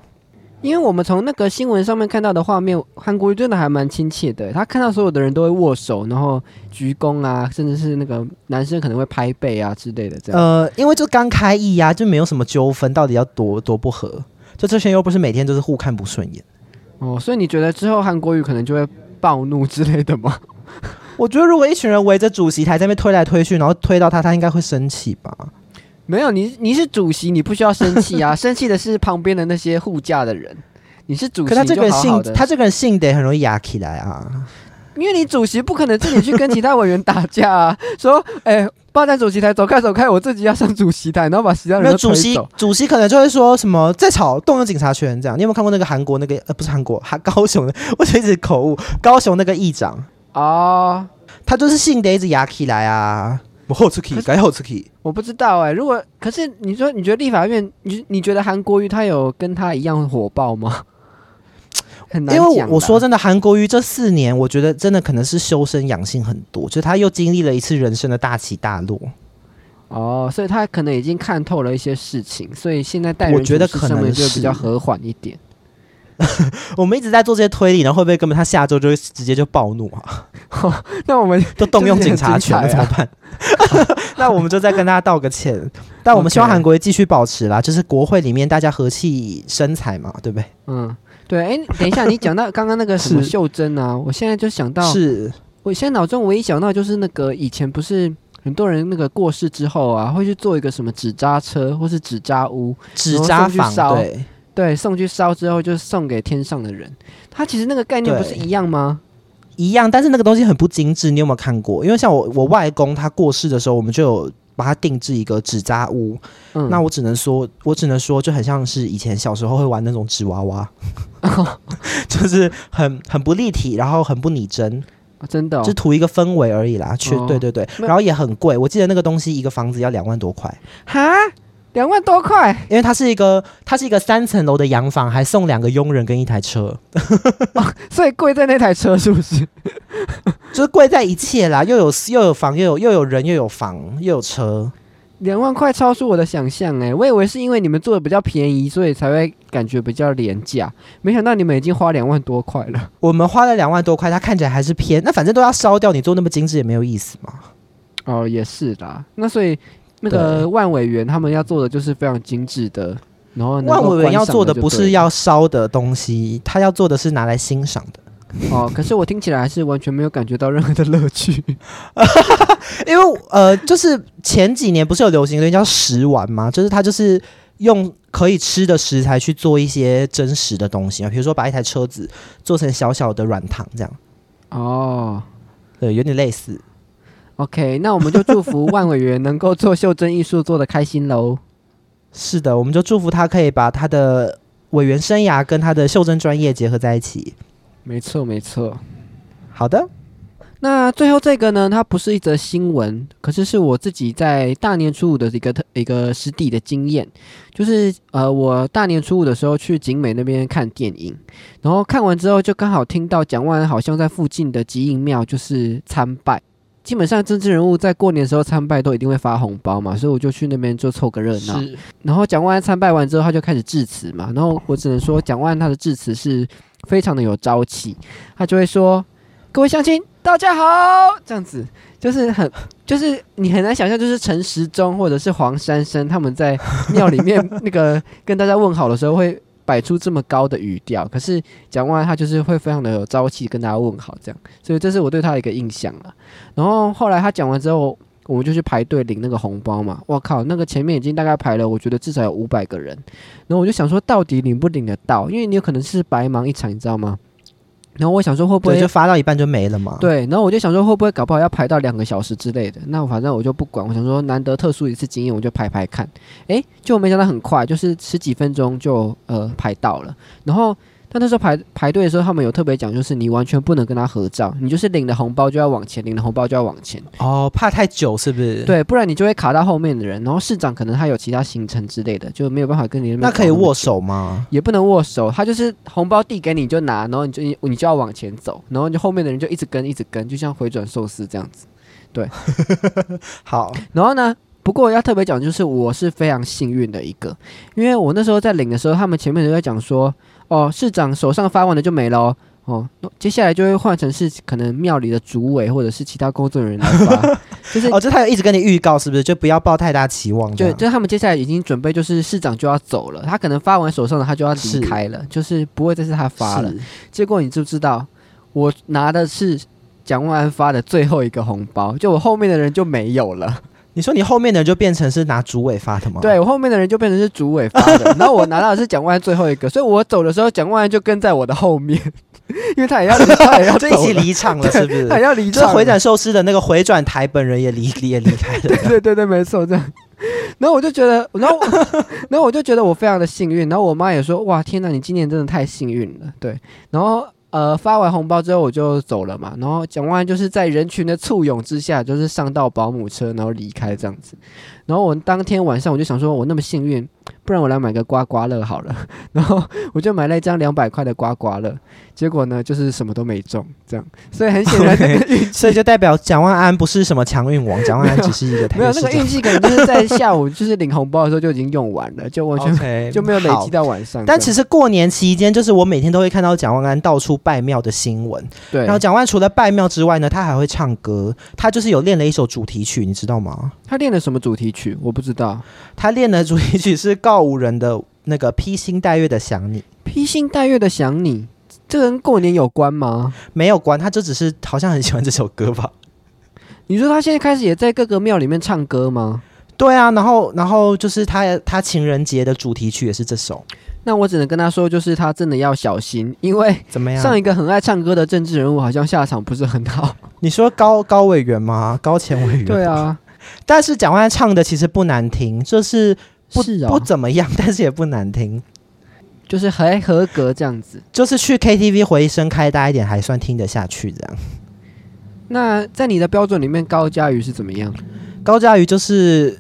因为我们从那个新闻上面看到的画面，韩国瑜真的还蛮亲切的，他看到所有的人都会握手，然后鞠躬啊，甚至是那个男生可能会拍背啊之类的这样。因为就刚开议啊，就没有什么纠纷，到底要多不合？就这些又不是每天就是互看不顺眼。哦，所以你觉得之后韩国瑜可能就会暴怒之类的吗？我觉得如果一群人围着主席台在那边推来推去，然后推到他应该会生气吧。没有，你是主席，你不需要生气啊！生气的是旁边的那些护驾的人。你是主席就好好的，可他这个人性得很容易压起来啊。因为你主席不可能自己去跟其他委员打架啊，说霸占主席台，走开，我自己要上主席台，然后把其他人都推走。主席可能就会说什么在吵，动用警察权这样。你有没有看过那个韩国那个不是韩国，高雄的，我就一直口误，高雄那个议长啊，他就是性得一直压起来啊。我不知道如果可是你说你觉得立法院，你觉得韩国瑜他有跟他一样火爆吗？很难讲。因为我说真的，韩国瑜这4年，我觉得真的可能是修身养性很多，就是他又经历了一次人生的大起大落。哦，所以他可能已经看透了一些事情，所以现在待人处事上面就比较和缓一点。我们一直在做这些推理，然后会不会根本他下周就直接就暴怒啊？哦、那我们就动用警察权了怎么办？那我们就再跟大家道个歉。但我们希望韩国瑜继续保持啦，就是国会里面大家和气生财嘛，对不对？嗯，对。哎，等一下，你讲到刚刚那个史秀珍啊，我现在就想到，是我现在脑中唯一想到就是那个以前不是。很多人那个过世之后啊，会去做一个什么纸扎车，或是纸扎屋、纸扎房，对对，送去烧之后就送给天上的人。它其实那个概念不是一样吗？一样，但是那个东西很不精致。你有没有看过？因为像我外公他过世的时候，我们就有把它定制一个纸扎屋。嗯，那我只能说，就很像是以前小时候会玩那种纸娃娃，就是很不立体，然后很不拟真。啊、真的、哦，就图一个氛围而已啦。去、哦，对对对，然后也很贵，我记得那个东西一个房子要2万多块。哈，2万多块？因为它是一个3层楼的洋房，还送2个佣人跟1台车。哦、所以贵在那台车是不是？就是贵在一切啦，又有房，又有人，又有房，又有车。2万块超出我的想象哎、欸，我以为是因为你们做的比较便宜，所以才会感觉比较廉价。没想到你们已经花2万多块了。我们花了2万多块，它看起来还是偏。那反正都要烧掉，你做那么精致也没有意思嘛。哦，也是啦。那所以那个万委员他们要做的就是非常精致的，然后万委员要做的不是要烧的东西，他要做的是拿来欣赏的。哦，可是我听起来还是完全没有感觉到任何的乐趣。因为就是前几年不是有流行一个叫食玩吗？就是它就是用可以吃的食材去做一些真实的东西啊，比如说把一台车子做成小小的软糖这样。哦，对，有点类似。OK， 那我们就祝福万委员能够做袖珍艺术做得开心喽。是的，我们就祝福他可以把他的委员生涯跟他的袖珍专业结合在一起。没错没错，好的，那最后这个呢，它不是一则新闻，可是是我自己在大年初五的一个实地的经验，就是我大年初五的时候去景美那边看电影，然后看完之后就刚好听到蒋万安好像在附近的集印庙就是参拜，基本上政治人物在过年的时候参拜都一定会发红包嘛，所以我就去那边就凑个热闹，然后蒋万安参拜完之后他就开始致辞嘛，然后我只能说蒋万安他的致辞是非常的有朝气，他就会说：“各位乡亲，大家好。”这样子就是你很难想象，就是陈时中或者是黄珊珊他们在庙里面那个跟大家问好的时候，会摆出这么高的语调。可是蒋万安他就是会非常的有朝气，跟大家问好这样。所以这是我对他的一个印象了。然后后来他讲完之后，我们就去排队领那个红包嘛。哇靠，那个前面已经大概排了，我觉得至少有500个人。然后我就想说，到底领不领得到？因为你有可能是白忙一场，你知道吗？然后我想说，会不会就发到一半就没了嘛？对。然后我就想说，会不会搞不好要排到2个小时之类的？那反正我就不管，我想说难得特殊一次经验，我就排排看。哎，就没想到很快，就是10几分钟就排到了。然后但那时候排队的时候，他们有特别讲，就是你完全不能跟他合照，你就是领了红包就要往前，领了红包就要往前。哦，怕太久是不是？对，不然你就会卡到后面的人。然后市长可能他有其他行程之类的，就没有办法跟你那边。那可以握手吗？也不能握手，他就是红包递给你就拿，然后你就要往前走，然后就后面的人就一直跟，就像回转寿司这样子。对，好。然后呢？不过要特别讲，就是我是非常幸运的一个，因为我那时候在领的时候，他们前面就在讲说，哦，市长手上发完了就没了哦，接下来就会换成是可能庙里的主委或者是其他工作人员来发，就是哦，就他有一直跟你预告，是不是就不要抱太大期望？对，就是他们接下来已经准备，就是市长就要走了，他可能发完手上的他就要离开了，就是不会再是他发了。结果你知不知道，我拿的是蒋万安发的最后一个红包，就我后面的人就没有了。你说你后面的人就变成是拿主委发的吗？对，我后面的人就变成是主委发的，然后我拿到的是蒋万安最后一个，所以我走的时候，蒋万安就跟在我的后面，因为他也要就一起离场了，是不是？他要离场了，这回转寿司的那个回转台本人也离开了。对对对对，没错，这样。然后我就觉得，然后我就觉得我非常的幸运，然后我妈也说，哇，天哪，你今年真的太幸运了，对，然后。发完红包之后我就走了嘛，然后蒋万安就是在人群的簇拥之下，就是上到保姆车，然后离开这样子。然后我当天晚上我就想说，我那么幸运，不然我来买个刮刮乐好了。然后我就买了一张200块的刮刮乐，结果呢就是什么都没中，这样。所以很显然那个运气，所以就代表蒋万安不是什么强运王，蒋万安只是一个台北市长。没有那个运气，可能就是在下午就是领红包的时候就已经用完了，就完全、okay, 就没有累积到晚上。但其实过年期间，就是我每天都会看到蒋万安到处拜庙的新闻。对。然后蒋万除了拜庙之外呢，他还会唱歌。他就是有练了一首主题曲，你知道吗？他练了什么主题曲？我不知道。他练的主题曲是告五人的那个披星戴月的想你，披星戴月的想你，这跟过年有关吗？没有关，他就只是好像很喜欢这首歌吧。你说他现在开始也在各个庙里面唱歌吗？对啊，然后就是他情人节的主题曲也是这首。那我只能跟他说，就是他真的要小心，因为怎么样？上一个很爱唱歌的政治人物好像下场不是很好。你说高委员吗？高前委员？对啊，但是蒋万安唱的其实不难听，就是。不怎么样，但是也不难听，就是还合格这样子。就是去 KTV 回声开大一点，还算听得下去这样。那在你的标准里面，高嘉瑜是怎么样？高嘉瑜就是，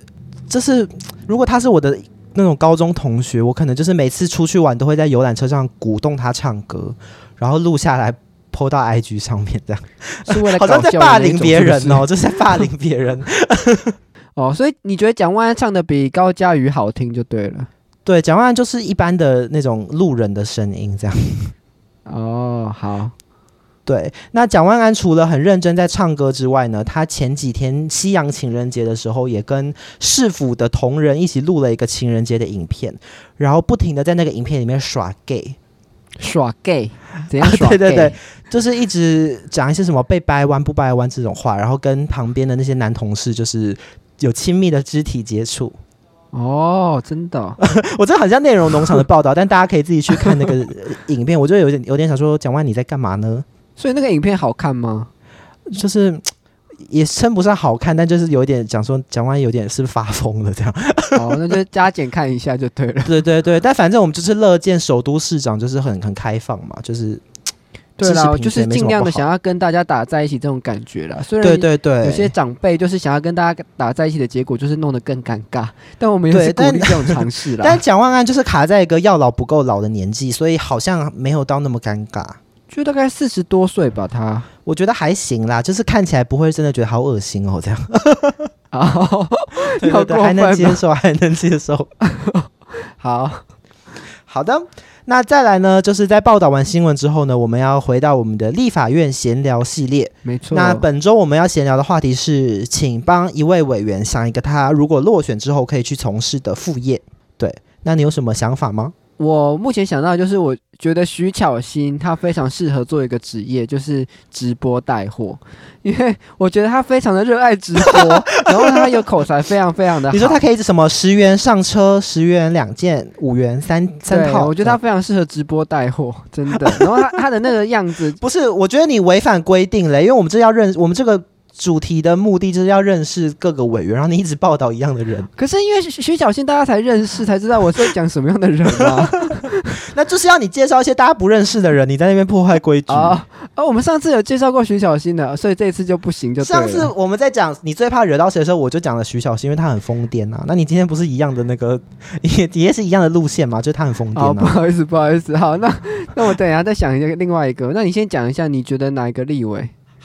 如果他是我的那种高中同学，我可能就是每次出去玩都会在游览车上鼓动他唱歌，然后录下来 po 到 IG 上面这样。是为了搞笑的那种，好像在霸凌别人哦，就是在霸凌别人。哦，所以你觉得蒋万安唱的比高嘉瑜好听就对了。对，蒋万安就是一般的那种路人的声音这样。哦，好。对，那蒋万安除了很认真在唱歌之外呢，他前几天西洋情人节的时候也跟市府的同仁一起录了一个情人节的影片，然后不停的在那个影片里面耍 gay。耍 gay 怎样耍 gay、啊、对对对，就是一直讲一些什么被掰弯不掰弯这种话，然后跟旁边的那些男同事就是有亲密的肢体接触。哦，真的、哦、我真的很像内容农场的报道但大家可以自己去看那个影片。我就有点想说，蒋万你在干嘛呢？所以那个影片好看吗？就是也称不上好看，但就是有一点讲说蒋万有点是不是发疯了这样。哦，那就加减看一下就对了。对对对，但反正我们就是乐见首都市长就是很开放嘛，就是对啦，就是尽量的想要跟大家打在一起这种感觉啦。虽然有些长辈就是想要跟大家打在一起的结果就是弄得更尴尬，但我们也是鼓励这种尝试啦。但蒋万安就是卡在一个要老不够老的年纪，所以好像没有到那么尴尬，就大概40多岁吧。他我觉得还行啦，就是看起来不会真的觉得好恶心哦这样。哦，对对对，还能接受还能接受。好的，那再来呢，就是在报道完新闻之后呢，我们要回到我们的立法院闲聊系列。没错，那本周我们要闲聊的话题是，请帮一位委员想一个他如果落选之后可以去从事的副业。对，那你有什么想法吗？我目前想到的就是，我觉得徐巧芯他非常适合做一个职业，就是直播带货，因为我觉得他非常的热爱直播，然后他有口才非常非常的好。你说他可以什么10元上车，10元2件，5元三套，我觉得他非常适合直播带货，真的。然后他的那个样子，不是，我觉得你违反规定了，因为我们这个主题的目的就是要认识各个委员，然后你一直报道一样的人。可是因为徐巧芯大家才认识，才知道我在讲什么样的人啊。那就是要你介绍一些大家不认识的人，你在那边破坏规矩啊。我们上次有介绍过徐巧芯的，所以这一次就不行就对了。上次我们在讲你最怕惹到谁的时候，我就讲了徐巧芯，因为他很疯癫啊。那你今天不是一样的那个，也是一样的路线嘛，就是他很疯癫啊。不好意思，好，那我等一下再想一下另外一个。那你先讲一下，你觉得哪一个立委？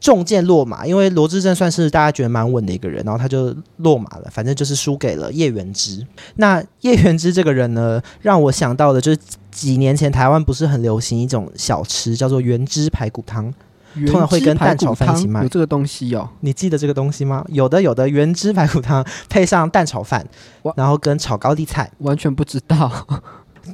重剑落马，因为罗志正算是大家觉得蛮稳的一个人，然后他就落马了，反正就是输给了叶元之。那叶元之这个人呢，让我想到的就是几年前台湾不是很流行一种小吃叫做原汁排骨汤，通常会跟蛋炒饭一起卖。有这个东西哦？你记得这个东西吗？有的，原汁排骨汤配上蛋炒饭，然后跟炒高丽菜。完全不知道。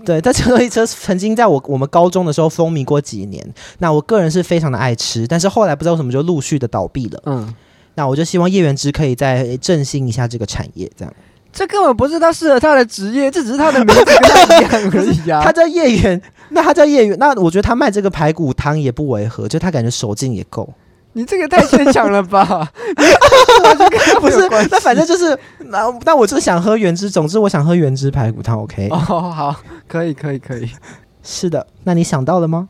对，但这一车曾经在我们高中的时候风靡过几年。那我个人是非常的爱吃，但是后来不知道为什么就陆续的倒闭了。那我就希望叶元之可以再振兴一下这个产业，这样。这根本不是他适合他的职业，这只是他的名字跟他一样而已啊。他叫叶源，那他叫叶源，那我觉得他卖这个排骨汤也不违和，就他感觉手劲也够。你这个太牵强了吧？不是，那反正就是，那我就是想喝原汁，总之我想喝原汁排骨汤 ，OK？ 哦，好，可以，可以，可以。是的，那你想到了吗？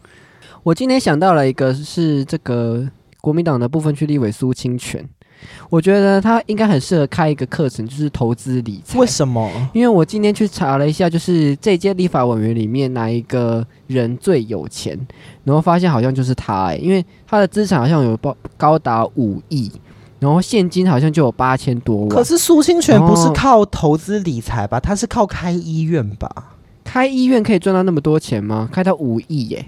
我今天想到了一个是这个国民党的部分区立委苏清泉。我觉得他应该很适合开一个课程，就是投资理财。为什么？因为我今天去查了一下，就是这届立法委员里面哪一个人最有钱，然后发现好像就是他因为他的资产好像有高达5亿，然后现金好像就有8000多万。可是苏清泉不是靠投资理财吧？他是靠开医院吧？开医院可以赚到那么多钱吗？开到5亿耶！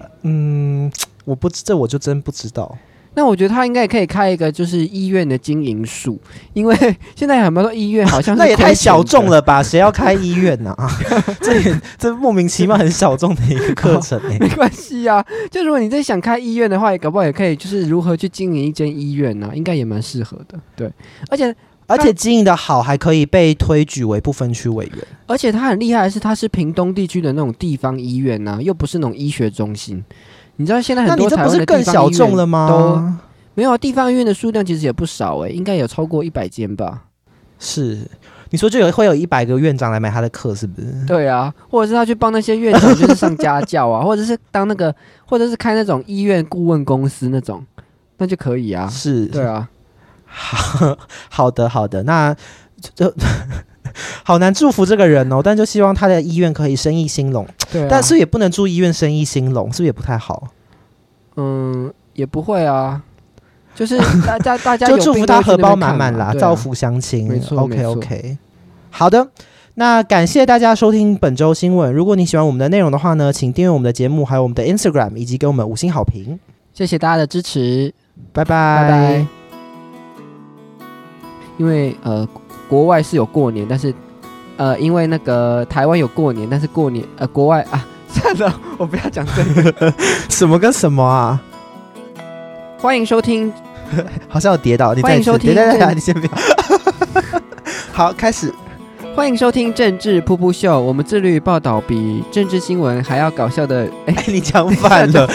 我不，这我就真不知道。那我觉得他应该也可以开一个就是医院的经营术，因为现在很多医院好像是那也太小众了吧，谁要开医院啊这莫名其妙很小众的一个课程没关系啊，就如果你真想开医院的话，搞不好也可以就是如何去经营一间医院啊，应该也蛮适合的。对，而且经营的好，还可以被推举为不分区委员。而且他很厉害的是，他是屏东地区的那种地方医院啊，又不是那种医学中心。你知道现在很多台湾的地方医院都，那你这不是更小众了吗？没有，地方医院的数量其实也不少应该有超过100间吧。是，你说就会有100个院长来买他的课，是不是？对啊，或者是他去帮那些院长就是上家教啊，或者是当那个，或者是开那种医院顾问公司那种，那就可以啊。是，对啊。好的，那就。好难祝福这个人哦，但就希望他的医院可以生意兴隆。对啊，但是也不能住医院生意兴隆，是不是也不太好？也不会啊，就是大家就祝福他荷包满满啦，造福乡亲。没错 ，OK， 好的。那感谢大家收听本周新闻。如果你喜欢我们的内容的话呢，请订阅我们的节目，还有我们的 Instagram， 以及给我们5星好评。谢谢大家的支持，拜拜。因为国外是有过年，但是因为那个台湾有过年，但是过年国外啊，算了，我不要讲这个什么跟什么啊。欢迎收听好像有跌倒，你再一次，等一下你先不要好，开始。欢迎收听政治噗噗秀，我们致力于报道比政治新闻还要搞笑的你讲反了